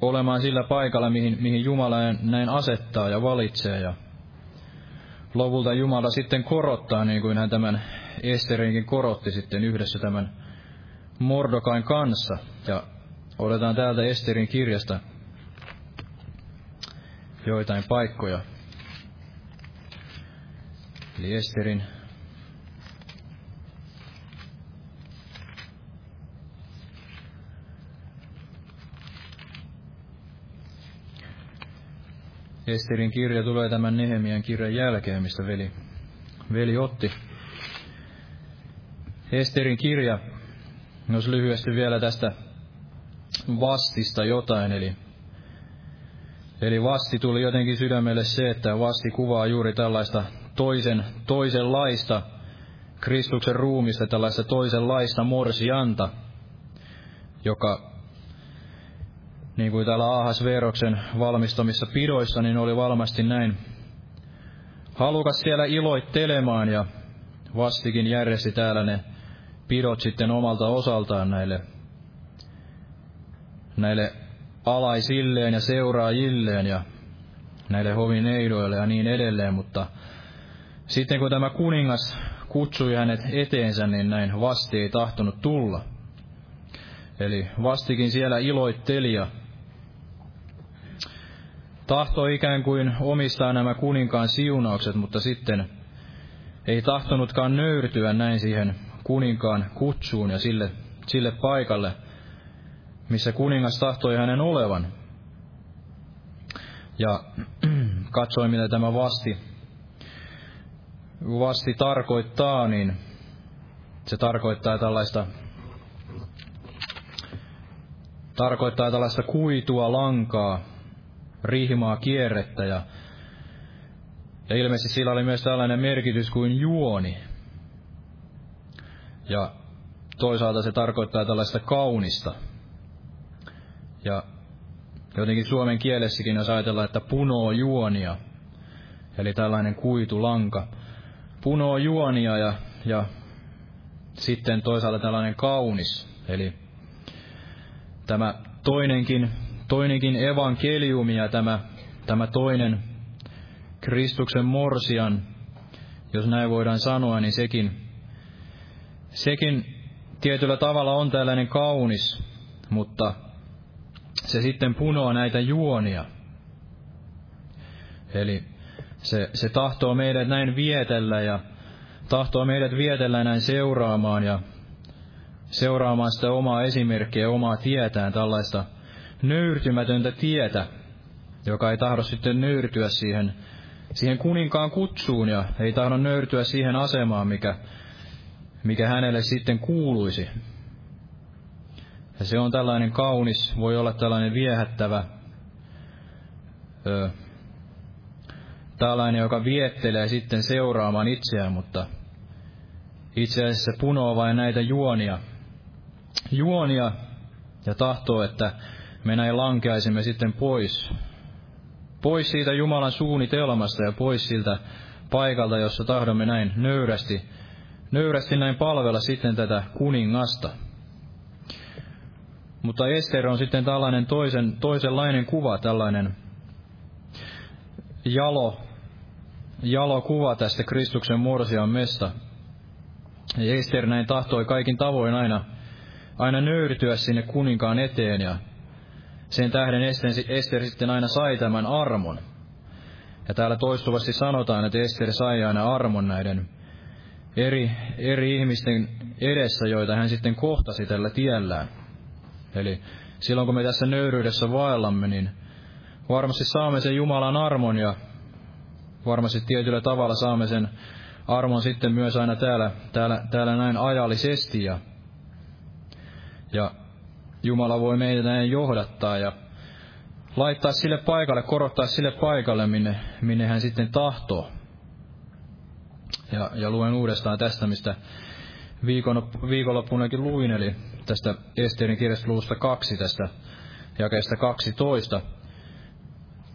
olemaan sillä paikalla, mihin Jumala näin asettaa ja valitsee ja lopulta Jumala sitten korottaa, niin kuin hän tämän Esterinkin korotti sitten yhdessä tämän Mordokain kanssa. Ja otetaan täältä Esterin kirjasta joitain paikkoja. Eli Esterin kirja tulee tämän Nehemian kirjan jälkeen, mistä veli otti. Esterin kirja, jos lyhyesti vielä tästä Vastista jotain, eli Vasti tuli jotenkin sydämelle se, että Vasti kuvaa juuri tällaista toisenlaista Kristuksen ruumista, tällaista toisenlaista morsianta, joka niin kuin täällä Ahasveeroksen valmistamissa pidoissa, niin oli varmasti näin halukas siellä iloittelemaan, ja Vastikin järjesti täällä ne pidot sitten omalta osaltaan näille alaisilleen ja seuraajilleen ja näille hovin eidoille ja niin edelleen, mutta sitten kun tämä kuningas kutsui hänet eteensä, niin näin Vasti ei tahtonut tulla. Eli Vastikin siellä iloitteli ja tahtoi ikään kuin omistaa nämä kuninkaan siunaukset, mutta sitten ei tahtonutkaan nöyrtyä näin siihen kuninkaan kutsuun ja sille paikalle, missä kuningas tahtoi hänen olevan. Ja katsoi, mitä tämä vasti tarkoittaa, niin se tarkoittaa tällaista kuitua, lankaa, rihmaa, kierrettä, ja ilmeisesti sillä oli myös tällainen merkitys kuin juoni. Ja toisaalta se tarkoittaa tällaista kaunista. Ja jotenkin suomen kielessäkin jos ajatellaan, että punoo juonia, eli tällainen kuitulanka. Punoo juonia ja sitten toisaalta tällainen kaunis, eli tämä toinenkin evankeliumi ja tämä toinen Kristuksen morsian, jos näin voidaan sanoa, niin sekin tietyllä tavalla on tällainen kaunis, mutta se sitten punoo näitä juonia. Eli se tahtoo meidät näin vietellä ja tahtoo meidät vietellä näin seuraamaan ja seuraamaan sitä omaa esimerkkiä, omaa tietään, tällaista nöyrtymätöntä tietä, joka ei tahdo sitten nöyrtyä siihen kuninkaan kutsuun ja ei tahdo nöyrtyä siihen asemaan, mikä hänelle sitten kuuluisi. Ja se on tällainen kaunis, voi olla tällainen viehättävä, tällainen, joka viettelee sitten seuraamaan itseään, mutta itse asiassa punoo vain näitä juonia ja tahtoo, että me näin lankeaisimme sitten pois siitä Jumalan suunnitelmasta ja pois siltä paikalta, jossa tahdomme näin nöyrästi näin palvella sitten tätä kuningasta. Mutta Ester on sitten tällainen toisenlainen kuva, tällainen jalo kuva tästä Kristuksen morsiammesta. Ja Ester näin tahtoi kaikin tavoin aina nöyrtyä sinne kuninkaan eteen, ja sen tähden Ester sitten aina sai tämän armon. Ja täällä toistuvasti sanotaan, että Ester sai aina armon näiden eri ihmisten edessä, joita hän sitten kohtasi tällä tiellään. Eli silloin kun me tässä nöyryydessä vaellamme, niin varmasti saamme sen Jumalan armon ja varmasti tietyllä tavalla saamme sen armon sitten myös aina täällä näin ajallisesti. Ja Jumala voi meitä näin johdattaa ja laittaa sille paikalle, korottaa sille paikalle, minne hän sitten tahtoo. Ja luen uudestaan tästä, mistä viikonloppuunakin luin, eli tästä Esterin kirjasta luvusta 2, tästä jakeesta 12.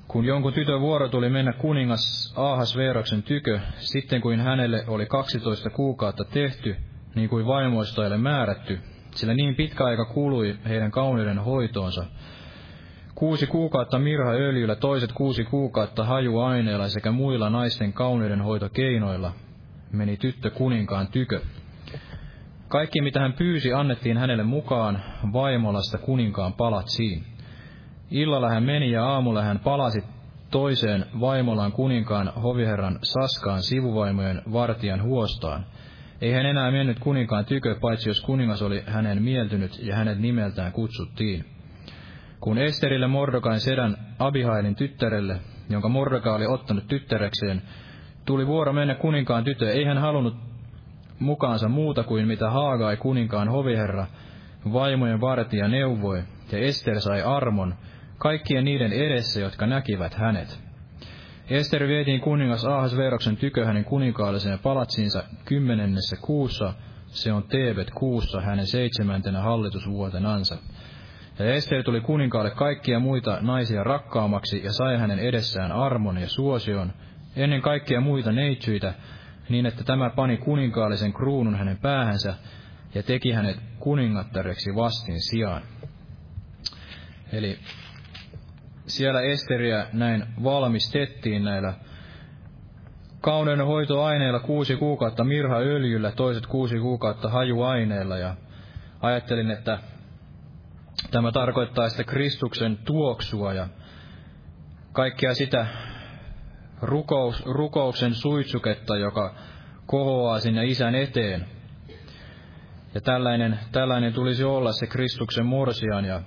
Kun jonkun tytön vuoro tuli mennä kuningas Ahasveeroksen tykö, sitten kuin hänelle oli 12 kuukautta tehty, niin kuin vaimoistajalle määrätty, sillä niin pitkä aika kului heidän kauniiden hoitoonsa. 6 kuukautta mirhaöljyllä, toiset 6 kuukautta hajuaineilla sekä muilla naisten kauniiden hoitokeinoilla meni tyttö kuninkaan tykö. Kaikki, mitä hän pyysi, annettiin hänelle mukaan vaimolasta kuninkaan palatsiin. Illalla hän meni ja aamulla hän palasi toiseen Vaimolan kuninkaan hoviherran Saskaan sivuvaimojen vartijan huostaan. Ei hän enää mennyt kuninkaan tykö, paitsi jos kuningas oli hänen mieltynyt ja hänet nimeltään kutsuttiin. Kun Esterille Mordokain sedän Abihailin tyttärelle, jonka Mordokai oli ottanut tyttärekseen, tuli vuoro mennä kuninkaan tytöön, ei hän halunnut mukaansa muuta kuin mitä Hegai kuninkaan hoviherra vaimojen vartija neuvoi, ja Ester sai armon kaikkien niiden edessä, jotka näkivät hänet. Ester vietiin kuningas Ahasveroksen tykö hänen kuninkaalliseen palatsiinsa 10. kuussa, se on Teebet kuussa, hänen 7. hallitusvuotenansa. Ja Ester tuli kuninkaalle kaikkia muita naisia rakkaamaksi, ja sai hänen edessään armon ja suosion, ennen kaikkia muita neitsyitä, niin että tämä pani kuninkaallisen kruunun hänen päähänsä, ja teki hänet kuningattareksi Vastin sijaan. Eli siellä Esteriä näin valmistettiin näillä kauneudenhoitoaineilla 6 kuukautta mirhaöljyllä, toiset 6 kuukautta hajuaineilla. Ja ajattelin, että tämä tarkoittaa sitä Kristuksen tuoksua ja kaikkea sitä rukouksen suitsuketta, joka kohoaa sinne Isän eteen. Ja tällainen tulisi olla se Kristuksen morsian ja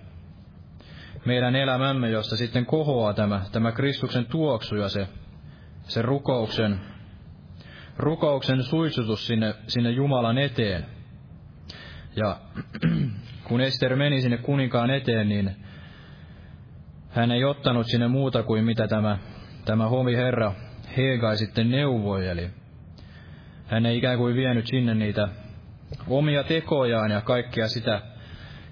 meidän elämämme, josta sitten kohoaa tämä Kristuksen tuoksu ja se rukouksen suitsutus sinne Jumalan eteen. Ja kun Ester meni sinne kuninkaan eteen, niin hän ei ottanut sinne muuta kuin mitä tämä hoviherra Hegai sitten neuvoi. Eli hän ei ikään kuin vienyt sinne niitä omia tekojaan ja kaikkea sitä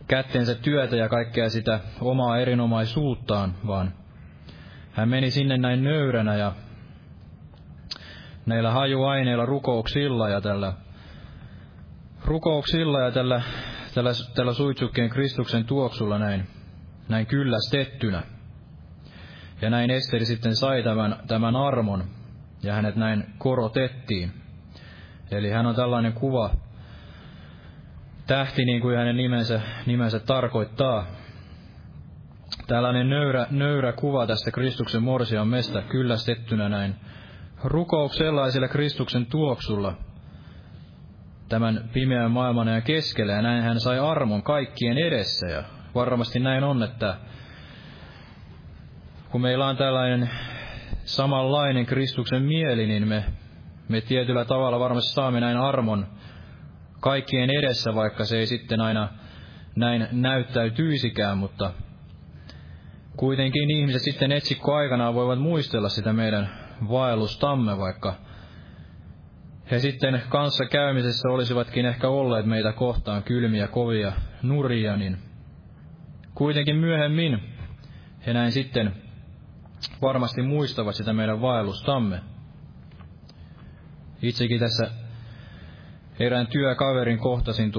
kättensä työtä ja kaikkea sitä omaa erinomaisuuttaan, vaan hän meni sinne näin nöyränä ja näillä hajuaineilla rukouksilla ja tällä suitsukkeen Kristuksen tuoksulla näin kyllästettynä. Ja näin Esteri sitten sai tämän armon ja hänet näin korotettiin. Eli hän on tällainen kuva tähti, niin kuin hänen nimensä tarkoittaa. Tällainen nöyrä kuva tästä Kristuksen morsian mestä kyllästettynä näin rukouksellaisella Kristuksen tuoksulla tämän pimeän maailman ja keskellä. Ja näin hän sai armon kaikkien edessä. Ja varmasti näin on, että kun meillä on tällainen samanlainen Kristuksen mieli, niin me tietyllä tavalla varmasti saamme näin armon kaikkien edessä, vaikka se ei sitten aina näin näyttäytyisikään, mutta kuitenkin ihmiset sitten etsikkoaikanaan voivat muistella sitä meidän vaellustamme, vaikka he sitten kanssakäymisessä olisivatkin ehkä olleet meitä kohtaan kylmiä, kovia, nuria, niin kuitenkin myöhemmin he näin sitten varmasti muistavat sitä meidän vaellustamme. Itsekin tässä erään työkaverin kohtasin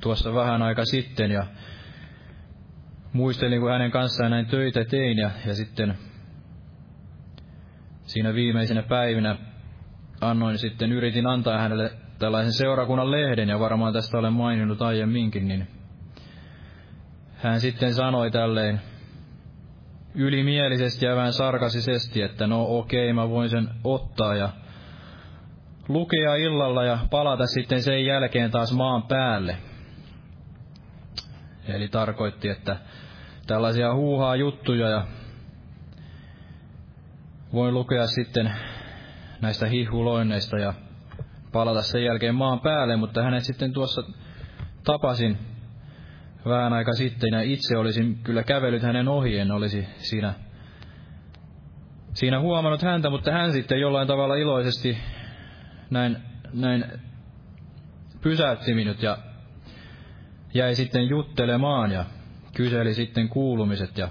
tuossa vähän aika sitten ja muistelin, kun hänen kanssaan näin töitä tein ja sitten siinä viimeisenä päivinä yritin antaa hänelle tällaisen seurakunnan lehden ja varmaan tästä olen maininnut aiemminkin, niin hän sitten sanoi tälleen ylimielisesti ja vähän sarkasisesti, että no okei, mä voin sen ottaa ja lukea illalla ja palata sitten sen jälkeen taas maan päälle. Eli tarkoitti, että tällaisia huuhaa juttuja ja voin lukea sitten näistä hihuloinneista ja palata sen jälkeen maan päälle, mutta hänet sitten tuossa tapasin vähän aika sitten ja itse olisin kyllä kävellyt hänen ohi, en olisi siinä huomannut häntä, mutta hän sitten jollain tavalla iloisesti näin pysäytti minut ja jäi sitten juttelemaan ja kyseli sitten kuulumiset ja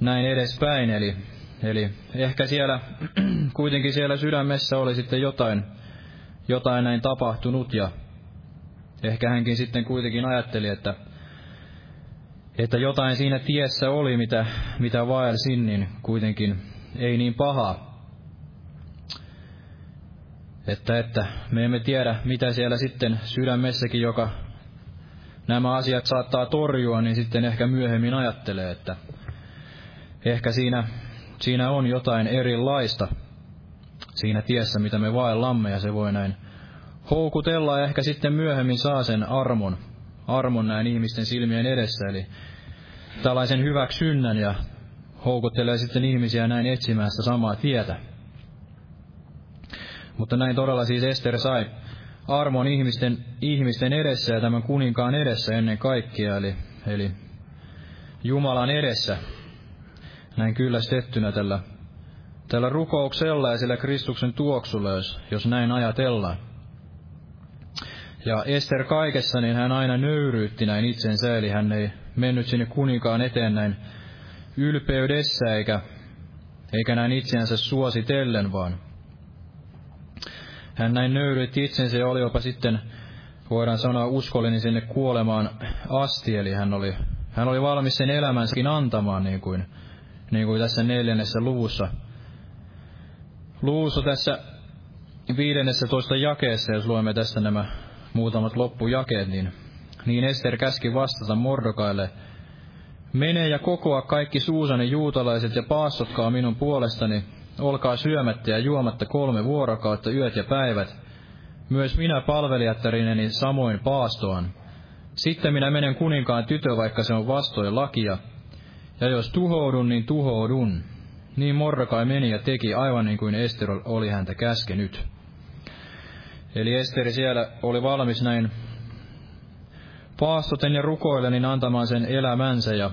näin edespäin. Eli ehkä siellä kuitenkin siellä sydämessä oli sitten jotain näin tapahtunut ja ehkä hänkin sitten kuitenkin ajatteli, että jotain siinä tiessä oli, mitä vaelsin, niin kuitenkin ei niin pahaa. Että me emme tiedä, mitä siellä sitten sydämessäkin, joka nämä asiat saattaa torjua, niin sitten ehkä myöhemmin ajattelee, että ehkä siinä on jotain erilaista siinä tiessä, mitä me vaellamme, ja se voi näin houkutella, ja ehkä sitten myöhemmin saa sen armon näin ihmisten silmien edessä, eli tällaisen hyväksynnän, ja houkuttelee sitten ihmisiä näin etsimään sitä samaa tietä. Mutta näin todella siis Ester sai armon ihmisten edessä ja tämän kuninkaan edessä ennen kaikkea, eli Jumalan edessä, näin kyllästettynä tällä rukouksella ja sillä Kristuksen tuoksulla, jos näin ajatellaan. Ja Ester kaikessa, niin hän aina nöyryytti näin itsensä, eli hän ei mennyt sinne kuninkaan eteen näin ylpeydessä, eikä näin itseänsä suositellen, vaan hän näin nöyryytti itsensä ja oli jopa sitten, voidaan sanoa, uskollinen sinne kuolemaan asti, eli hän oli valmis sen elämänsäkin antamaan, niin kuin tässä 4. luvussa tässä 15. jakeessa, jos luemme tässä nämä muutamat loppujakeet, niin Ester käski vastata Mordokaille: mene ja kokoa kaikki Suusanin juutalaiset ja paassotkaa minun puolestani, olkaa syömättä ja juomatta 3 vuorokautta yöt ja päivät. Myös minä palvelijattarineni samoin paastoan. Sitten minä menen kuninkaan tytö, vaikka se on vastoin lakia. Ja jos tuhoudun, niin tuhoudun. Niin Mordokai meni ja teki aivan niin kuin Ester oli häntä käskenyt. Eli Ester siellä oli valmis näin paastoten ja rukoillen niin antamaan sen elämänsä, ja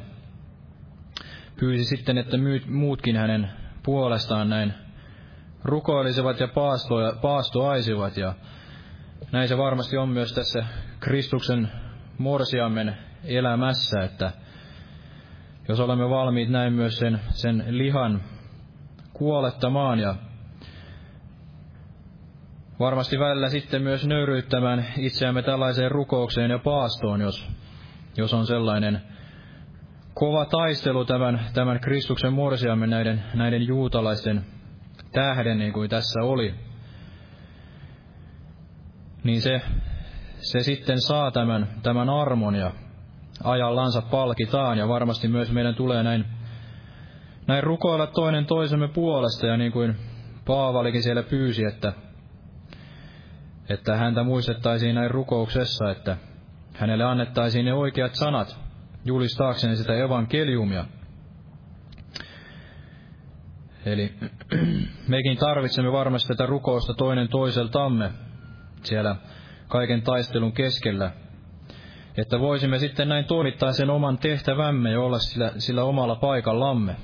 pyysi sitten, että muutkin hänen puolestaan näin rukoilisivat ja paastoaisivat, ja näin se varmasti on myös tässä Kristuksen morsiamen elämässä, että jos olemme valmiit näin myös sen lihan kuolettamaan ja varmasti välillä sitten myös nöyryyttämään itseämme tällaiseen rukoukseen ja paastoon, jos on sellainen kova taistelu tämän Kristuksen morsiamme näiden juutalaisten tähden, niin kuin tässä oli, niin se sitten saa tämän armon ja ajallansa palkitaan, ja varmasti myös meidän tulee näin rukoilla toinen toisemme puolesta, ja niin kuin Paavalikin siellä pyysi, että häntä muistettaisiin näin rukouksessa, että hänelle annettaisiin ne oikeat sanat julistaakseen sitä evankeliumia. Eli mekin tarvitsemme varmasti tätä rukousta toinen toiseltamme siellä kaiken taistelun keskellä, että voisimme sitten näin todittaa sen oman tehtävämme ja olla sillä omalla paikallamme.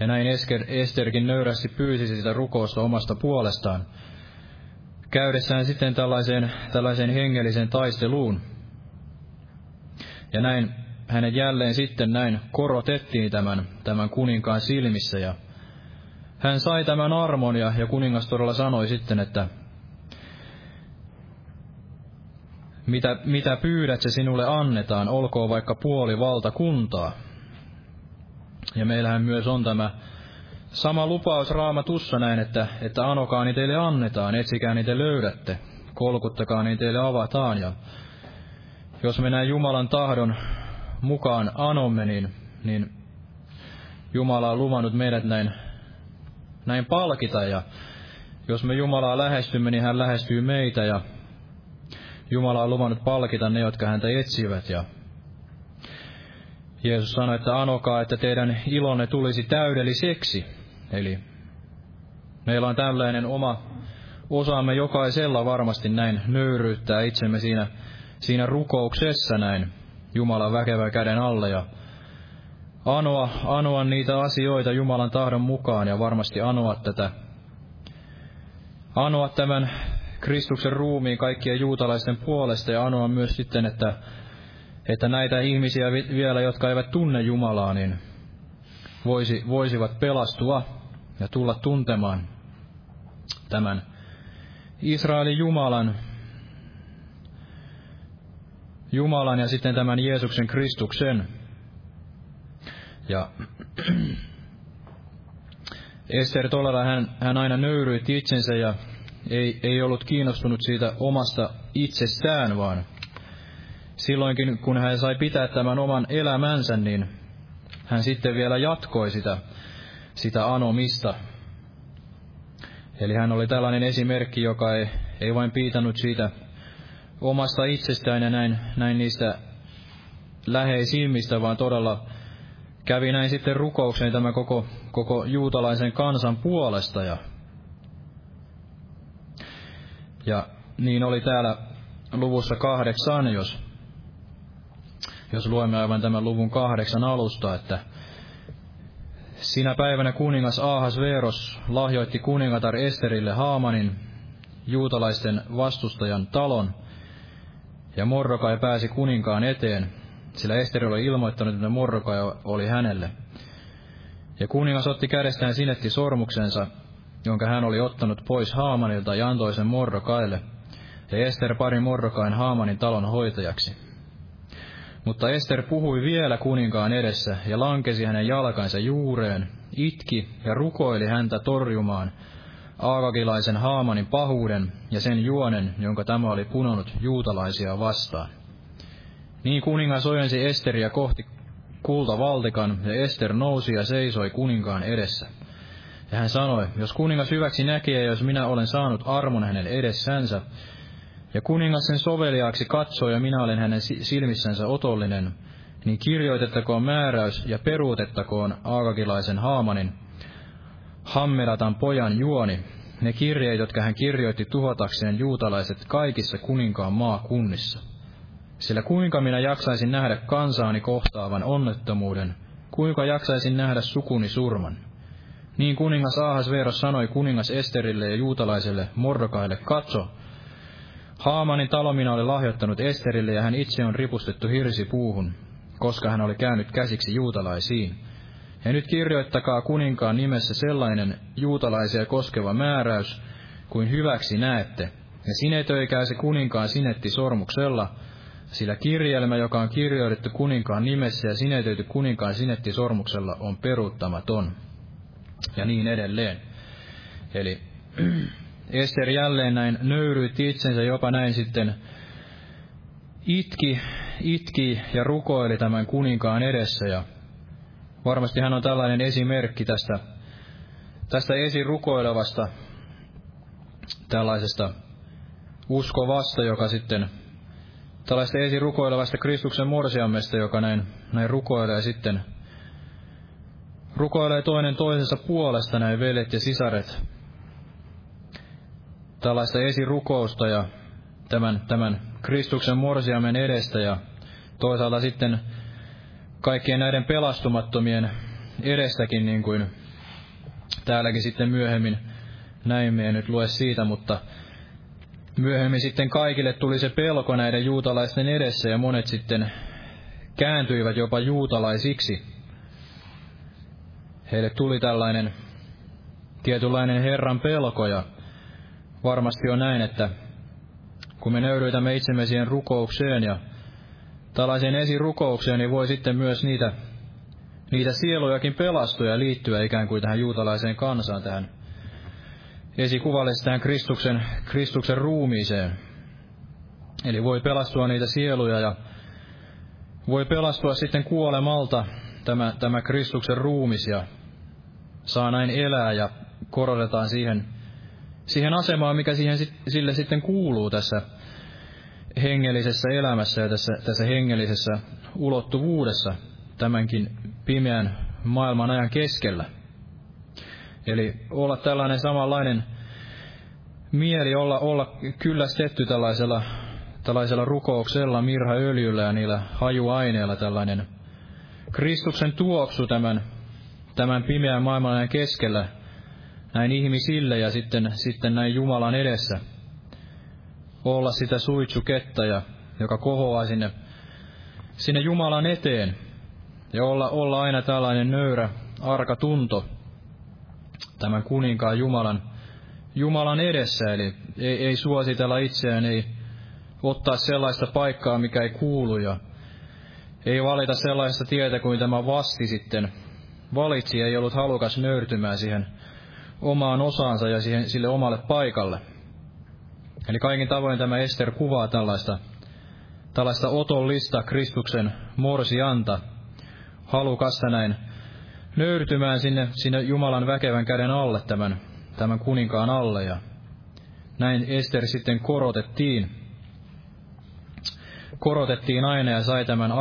Ja näin Esterkin nöyrästi pyysi sitä rukousta omasta puolestaan, käydessään sitten tällaiseen hengelliseen taisteluun. Ja näin hänet jälleen sitten näin korotettiin tämän kuninkaan silmissä, ja hän sai tämän armon, ja kuningas todella sanoi sitten, että mitä pyydät, se sinulle annetaan, olkoon vaikka puoli valtakuntaa. Ja meillähän myös on tämä sama lupaus Raamatussa näin, että anokaa niin teille annetaan, etsikää niin te löydätte, kolkuttakaa niin teille avataan. Ja jos me näin Jumalan tahdon mukaan anomme, niin Jumala on luvannut meidät näin palkita. Ja jos me Jumalaa lähestymme, niin hän lähestyy meitä, ja Jumala on luvannut palkita ne, jotka häntä etsivät. Ja Jeesus sanoi, että anokaa, että teidän ilonne tulisi täydelliseksi. Eli meillä on tällainen oma osaamme jokaisella varmasti näin nöyryyttää itsemme siinä rukouksessa näin Jumalan väkevän käden alle ja anoa niitä asioita Jumalan tahdon mukaan, ja varmasti anoa tämän Kristuksen ruumiin kaikkien juutalaisten puolesta, ja anoa myös sitten, että näitä ihmisiä vielä, jotka eivät tunne Jumalaa, niin voisivat pelastua ja tulla tuntemaan tämän Israelin Jumalan ja sitten tämän Jeesuksen Kristuksen. Ja Ester todella hän aina nöyryytti itsensä ja ei ollut kiinnostunut siitä omasta itsestään, vaan Silloinkin, kun hän sai pitää tämän oman elämänsä, niin hän sitten vielä jatkoi sitä anomista. Eli hän oli tällainen esimerkki, joka ei vain piitannut siitä omasta itsestään ja näin niistä läheisimmistä, vaan todella kävi näin sitten rukoukseen tämä koko juutalaisen kansan puolesta. Ja niin oli täällä luvussa 8, jos luemme aivan tämän luvun 8 alusta, että sinä päivänä kuningas Ahasveeros lahjoitti kuningatar Esterille Haamanin, juutalaisten vastustajan, talon, ja Mordokai pääsi kuninkaan eteen, sillä Ester oli ilmoittanut, että Mordokai oli hänelle. Ja kuningas otti kädestään sinetti sormuksensa, jonka hän oli ottanut pois Haamanilta, ja antoi sen Mordokaille, ja Ester pari Mordokain Haamanin talon hoitajaksi. Mutta Ester puhui vielä kuninkaan edessä, ja lankesi hänen jalkansa juureen, itki ja rukoili häntä torjumaan Aagakilaisen Haamanin pahuuden ja sen juonen, jonka tämä oli punonut juutalaisia vastaan. Niin kuningas ojensi Esteriä kohti kultavaltikan, ja Ester nousi ja seisoi kuninkaan edessä. Ja hän sanoi, jos kuningas hyväksi näkee, jos minä olen saanut armon hänen edessänsä, ja kuningas sen soveliaaksi katsoo, ja minä olen hänen silmissänsä otollinen, niin kirjoitettakoon määräys ja peruutettakoon Aagakilaisen Haamanin, Hammeratan pojan juoni, ne kirjeet, jotka hän kirjoitti tuhotakseen juutalaiset kaikissa kuninkaan maakunnissa. Sillä kuinka minä jaksaisin nähdä kansaani kohtaavan onnettomuuden, kuinka jaksaisin nähdä sukuni surman. Niin kuningas Ahasveeros sanoi kuningas Esterille ja juutalaiselle Mordokaille, katso, Haamanin talo minä olen lahjoittanut Esterille, ja hän itse on ripustettu hirsipuuhun, koska hän oli käynyt käsiksi juutalaisiin. Ja nyt kirjoittakaa kuninkaan nimessä sellainen juutalaisia koskeva määräys, kuin hyväksi näette, ja sinetöikää se kuninkaan sinetti sormuksella, sillä kirjelmä, joka on kirjoitettu kuninkaan nimessä ja sinetöity kuninkaan sinetti sormuksella, on peruuttamaton. Ja niin edelleen. Eli Ester jälleen näin nöyryytti itsensä, jopa näin sitten itki ja rukoili tämän kuninkaan edessä. Ja varmasti hän on tällainen esimerkki tästä esirukoilevasta tällaisesta uskovasta, joka sitten tällaista esirukoilevasta Kristuksen morsiammesta, joka näin rukoilee sitten. Rukoilee toinen toisensa puolesta, näin veljet ja sisaret. Tällaista esirukousta ja tämän Kristuksen morsiamen edestä, ja toisaalta sitten kaikkien näiden pelastumattomien edestäkin, niin kuin täälläkin sitten myöhemmin näimme, en nyt lue siitä, mutta myöhemmin sitten kaikille tuli se pelko näiden juutalaisten edessä, ja monet sitten kääntyivät jopa juutalaisiksi. Heille tuli tällainen tietynlainen Herran pelko, ja varmasti on näin, että kun me nöyryytämme itsemme siihen rukoukseen ja tällaiseen esirukoukseen, niin voi sitten myös niitä sielujakin pelastua ja liittyä ikään kuin tähän juutalaiseen kansaan, tähän esikuvallisesti tähän Kristuksen ruumiiseen. Eli voi pelastua niitä sieluja ja voi pelastua sitten kuolemalta tämä Kristuksen ruumis, ja saa näin elää ja korotetaan siihen asemaan, mikä sille sitten kuuluu tässä hengellisessä elämässä ja tässä hengellisessä ulottuvuudessa tämänkin pimeän maailman ajan keskellä. Eli olla tällainen samanlainen mieli, olla kyllästetty tällaisella rukouksella, mirhaöljyllä ja niillä hajuaineilla, tällainen Kristuksen tuoksu tämän pimeän maailman keskellä näin ihmisille ja sitten näin Jumalan edessä. Olla sitä suitsuketta, joka kohoaa sinne Jumalan eteen. Ja olla aina tällainen nöyrä, arka tunto tämän kuninkaan Jumalan edessä. Eli ei suositella itseään, ei ottaa sellaista paikkaa, mikä ei kuulu, ja ei valita sellaista tietä kuin tämä Vasti sitten valitsi, ei ollut halukas nöyrtymään siihen omaan osaansa ja sille omalle paikalle. Eli kaikin tavoin tämä Ester kuvaa tällaista tällaista otollista Kristuksen morsianta, halukasta näin nöyrtymään sinne Jumalan väkevän käden alle, tämän kuninkaan alle, ja näin Ester sitten korotettiin aina ja sai tämän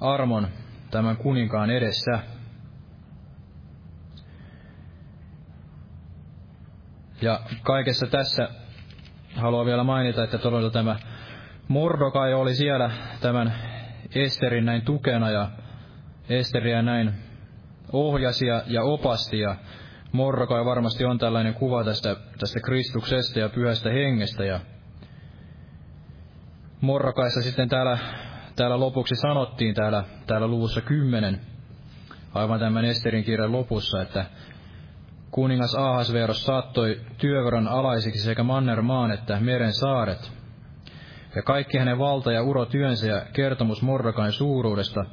armon tämän kuninkaan edessä. Ja kaikessa tässä haluan vielä mainita, että todella tämä Mordokai oli siellä tämän Esterin näin tukena, ja Esteriä näin ohjasi ja opasti, ja Mordokai varmasti on tällainen kuva tästä Kristuksesta ja Pyhästä Hengestä. Ja Mordokaissa sitten täällä lopuksi sanottiin täällä luvussa 10, aivan tämän Esterin kirjan lopussa, että kuningas Ahasveeros saattoi työverran alaisiksi sekä mannermaan että meren saaret, ja kaikki hänen valta- ja urotyönsä ja kertomus Mordokain suuruudesta,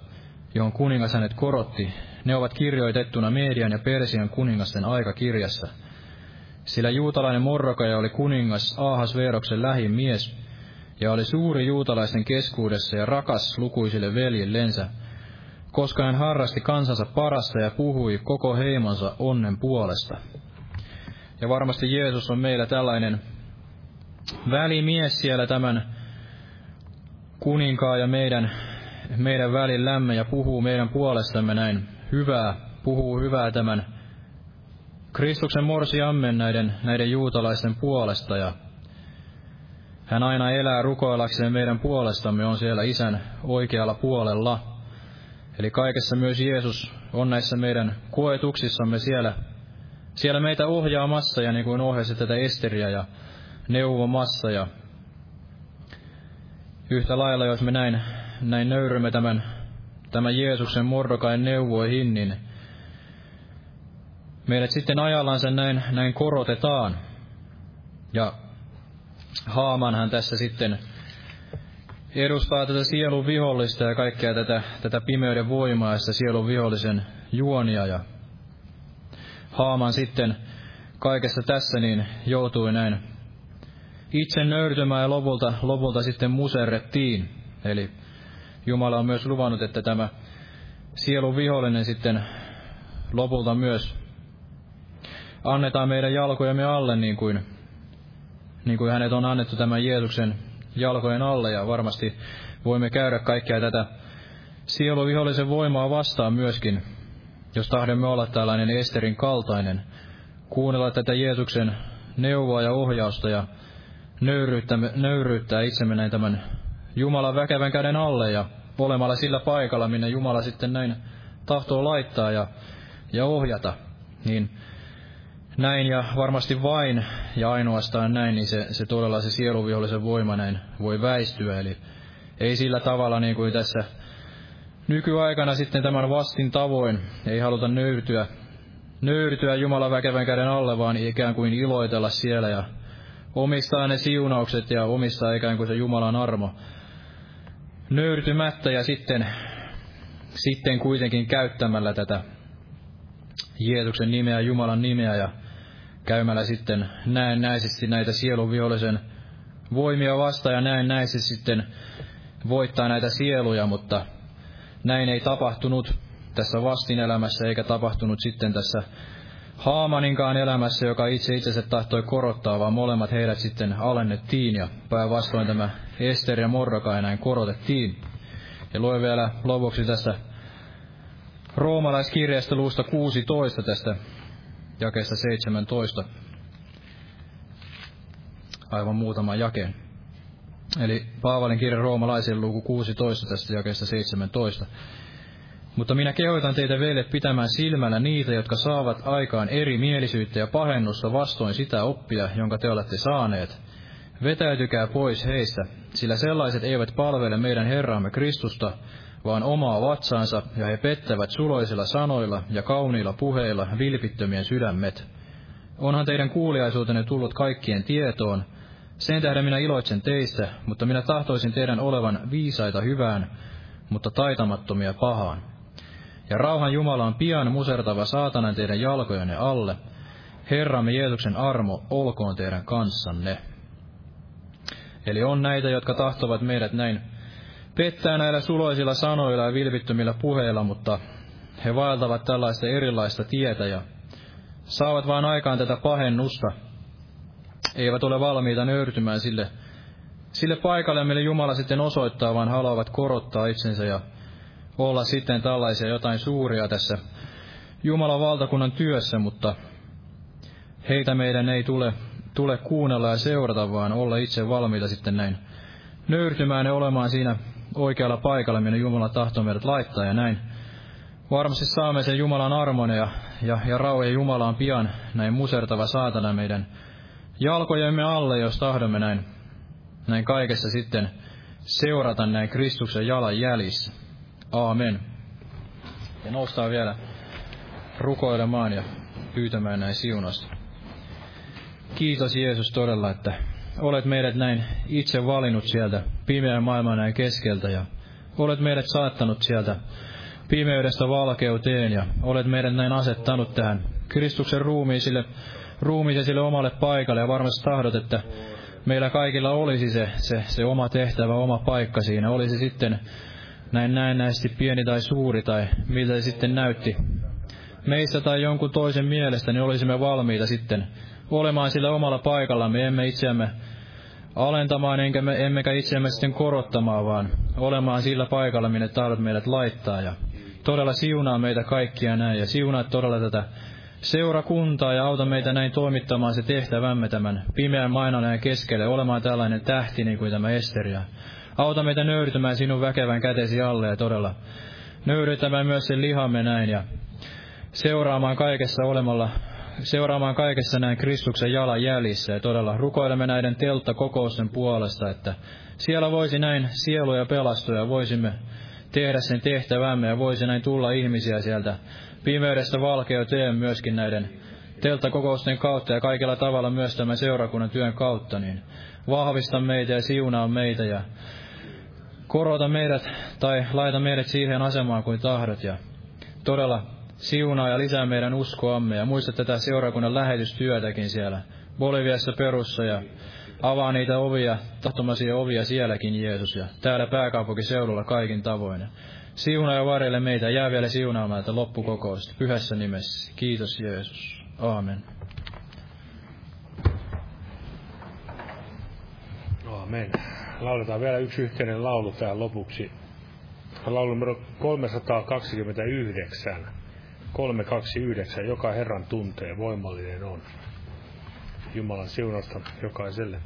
johon kuningas hänet korotti, ne ovat kirjoitettuna Median ja Persian kuningasten aikakirjassa. Sillä juutalainen Mordokai oli kuningas Ahasveeroksen lähin mies, ja oli suuri juutalaisten keskuudessa ja rakas lukuisille veljillensä, koska hän harrasti kansansa parasta ja puhui koko heimonsa onnen puolesta. Ja varmasti Jeesus on meillä tällainen välimies siellä tämän kuninkaan ja meidän välillämme, ja puhuu meidän puolestamme näin hyvää, puhuu hyvää tämän Kristuksen morsiammen näiden juutalaisten puolesta, ja hän aina elää rukoillakseen meidän puolestamme, on siellä Isän oikealla puolella. Eli kaikessa myös Jeesus on näissä meidän koetuksissamme siellä meitä ohjaamassa, ja niin kuin ohjasi tätä Esteriä ja neuvomassa. Ja yhtä lailla, jos me näin nöyrymme tämän Jeesuksen Mordokain neuvoihin, niin meidät sitten ajallansa näin korotetaan. Ja Haamanhan tässä sitten edustaa tätä sielun vihollista ja kaikkea tätä pimeyden voimaa ja sitä sielun vihollisen juonia. Ja Haaman sitten kaikessa tässä niin joutui näin itse nöyrtymään, ja lopulta sitten muserrettiin. Eli Jumala on myös luvannut, että tämä sielun vihollinen sitten lopulta myös annetaan meidän jalkojemme alle, niin kuin hänet on annettu tämän Jeesuksen jalkojen alle, ja varmasti voimme käydä kaikkea tätä sieluvihollisen voimaa vastaan myöskin, jos tahdomme olla tällainen Esterin kaltainen, kuunnella tätä Jeesuksen neuvoa ja ohjausta ja nöyryyttää itsemme näin tämän Jumalan väkevän käden alle ja olemalla sillä paikalla, minne Jumala sitten näin tahtoo laittaa ja ohjata, niin näin ja varmasti vain ja ainoastaan näin, niin se todella se sieluvihollisen voima näin voi väistyä. Eli ei sillä tavalla niin kuin tässä nykyaikana sitten tämän vastin tavoin ei haluta nöyrtyä Jumalan väkevän käden alle, vaan ikään kuin iloitella siellä ja omistaa ne siunaukset ja omistaa ikään kuin se Jumalan armo nöyrtymättä ja sitten kuitenkin käyttämällä tätä Jeesuksen nimeä, Jumalan nimeä ja käymällä sitten näennäisesti näitä sielun vihollisen voimia vastaan ja näennäisesti sitten voittaa näitä sieluja, mutta näin ei tapahtunut tässä vastin elämässä eikä tapahtunut sitten tässä Haamaninkaan elämässä, joka itsensä tahtoi korottaa, vaan molemmat heidät sitten alennettiin ja päinvastoin tämä Ester ja Mordokai näin korotettiin. Ja luen vielä lopuksi tästä Roomalaiskirjasta luvusta 16 tästä jakeesta 17. Aivan muutama jakeen. Eli Paavalin kirja Roomalaisille luku 16 tästä jakeesta 17. Mutta minä kehoitan teitä veljet pitämään silmällä niitä, jotka saavat aikaan erimielisyyttä ja pahennusta vastoin sitä oppia, jonka te olette saaneet. Vetäytykää pois heistä, sillä sellaiset eivät palvele meidän Herraamme Kristusta, vaan omaa vatsaansa, ja he pettävät suloisilla sanoilla ja kauniilla puheilla vilpittömien sydämet. Onhan teidän kuuliaisuutenne tullut kaikkien tietoon. Sen tähden minä iloitsen teistä, mutta minä tahtoisin teidän olevan viisaita hyvään, mutta taitamattomia pahaan. Ja rauhan Jumala on pian musertava saatanan teidän jalkojenne alle. Herramme Jeesuksen armo olkoon teidän kanssanne. Eli on näitä, jotka tahtovat meidät näin pettää näillä suloisilla sanoilla ja vilpittömillä puheilla, mutta he vaeltavat tällaista erilaista tietä ja saavat vain aikaan tätä pahennusta. Eivät ole valmiita nöyrtymään sille paikalle, mille Jumala sitten osoittaa, vaan haluavat korottaa itsensä ja olla sitten tällaisia jotain suuria tässä Jumalan valtakunnan työssä, mutta heitä meidän ei tule kuunnella ja seurata, vaan olla itse valmiita sitten näin nöyrtymään ja olemaan siinä oikealla paikalla, minne Jumala tahtoo meidät laittaa, ja näin varmasti saamme sen Jumalan armon ja rauhan Jumalaan pian, näin musertava saatana meidän jalkojemme alle, jos tahdomme näin kaikessa sitten seurata näin Kristuksen jalan jäljissä. Aamen. Ja noustaan vielä rukoilemaan ja pyytämään näin siunasta. Kiitos Jeesus todella, että olet meidät näin itse valinnut sieltä pimeän maailman näin keskeltä ja olet meidät saattanut sieltä pimeydestä valkeuteen ja olet meidät näin asettanut tähän Kristuksen ruumiisille omalle paikalle, ja varmasti tahdot, että meillä kaikilla olisi se oma tehtävä, oma paikka siinä, olisi sitten näennäisesti pieni tai suuri tai miltä se sitten näytti meistä tai jonkun toisen mielestä, niin olisimme valmiita sitten olemaan sillä omalla paikallamme, emme itseämme alentamaan, emmekä itseämme sitten korottamaan, vaan olemaan sillä paikalla, minne tahdot meidät laittaa. Ja todella siunaa meitä kaikkia näin, ja siunaa todella tätä seurakuntaa, ja auta meitä näin toimittamaan se tehtävämme tämän pimeän mainajan keskelle, olemaan tällainen tähti, niin kuin tämä Ester. Ja auta meitä nöyrtymään sinun väkevän kätesi alle, ja todella nöyryyttämään myös sen lihamme näin, ja seuraamaan kaikessa näin Kristuksen jalan jäljissä, ja todella rukoilemme näiden telttakokousten puolesta, että siellä voisi näin sieluja pelastua ja voisimme tehdä sen tehtävämme ja voisi näin tulla ihmisiä sieltä pimeydestä valkeuteen myöskin näiden telttakokousten kautta ja kaikilla tavalla myös tämän seurakunnan työn kautta, niin vahvista meitä ja siunaa meitä ja korota meidät tai laita meidät siihen asemaan kuin tahdot ja todella siunaa ja lisää meidän uskoamme ja muista tätä seurakunnan lähetystyötäkin siellä Boliviassa, Perussa ja avaa niitä ovia, tahtomaisia ovia sielläkin Jeesus ja täällä pääkaupunkiseudulla kaikin tavoin. Siunaa ja varjele meitä, jää vielä siunaamaan tätä loppukokousta pyhässä nimessä. Kiitos Jeesus. Aamen. Aamen. Lauletaan vielä yksi yhteinen laulu tähän lopuksi. Laulu numero 329, joka Herran tuntee, voimallinen on. Jumalan siunasta jokaiselle.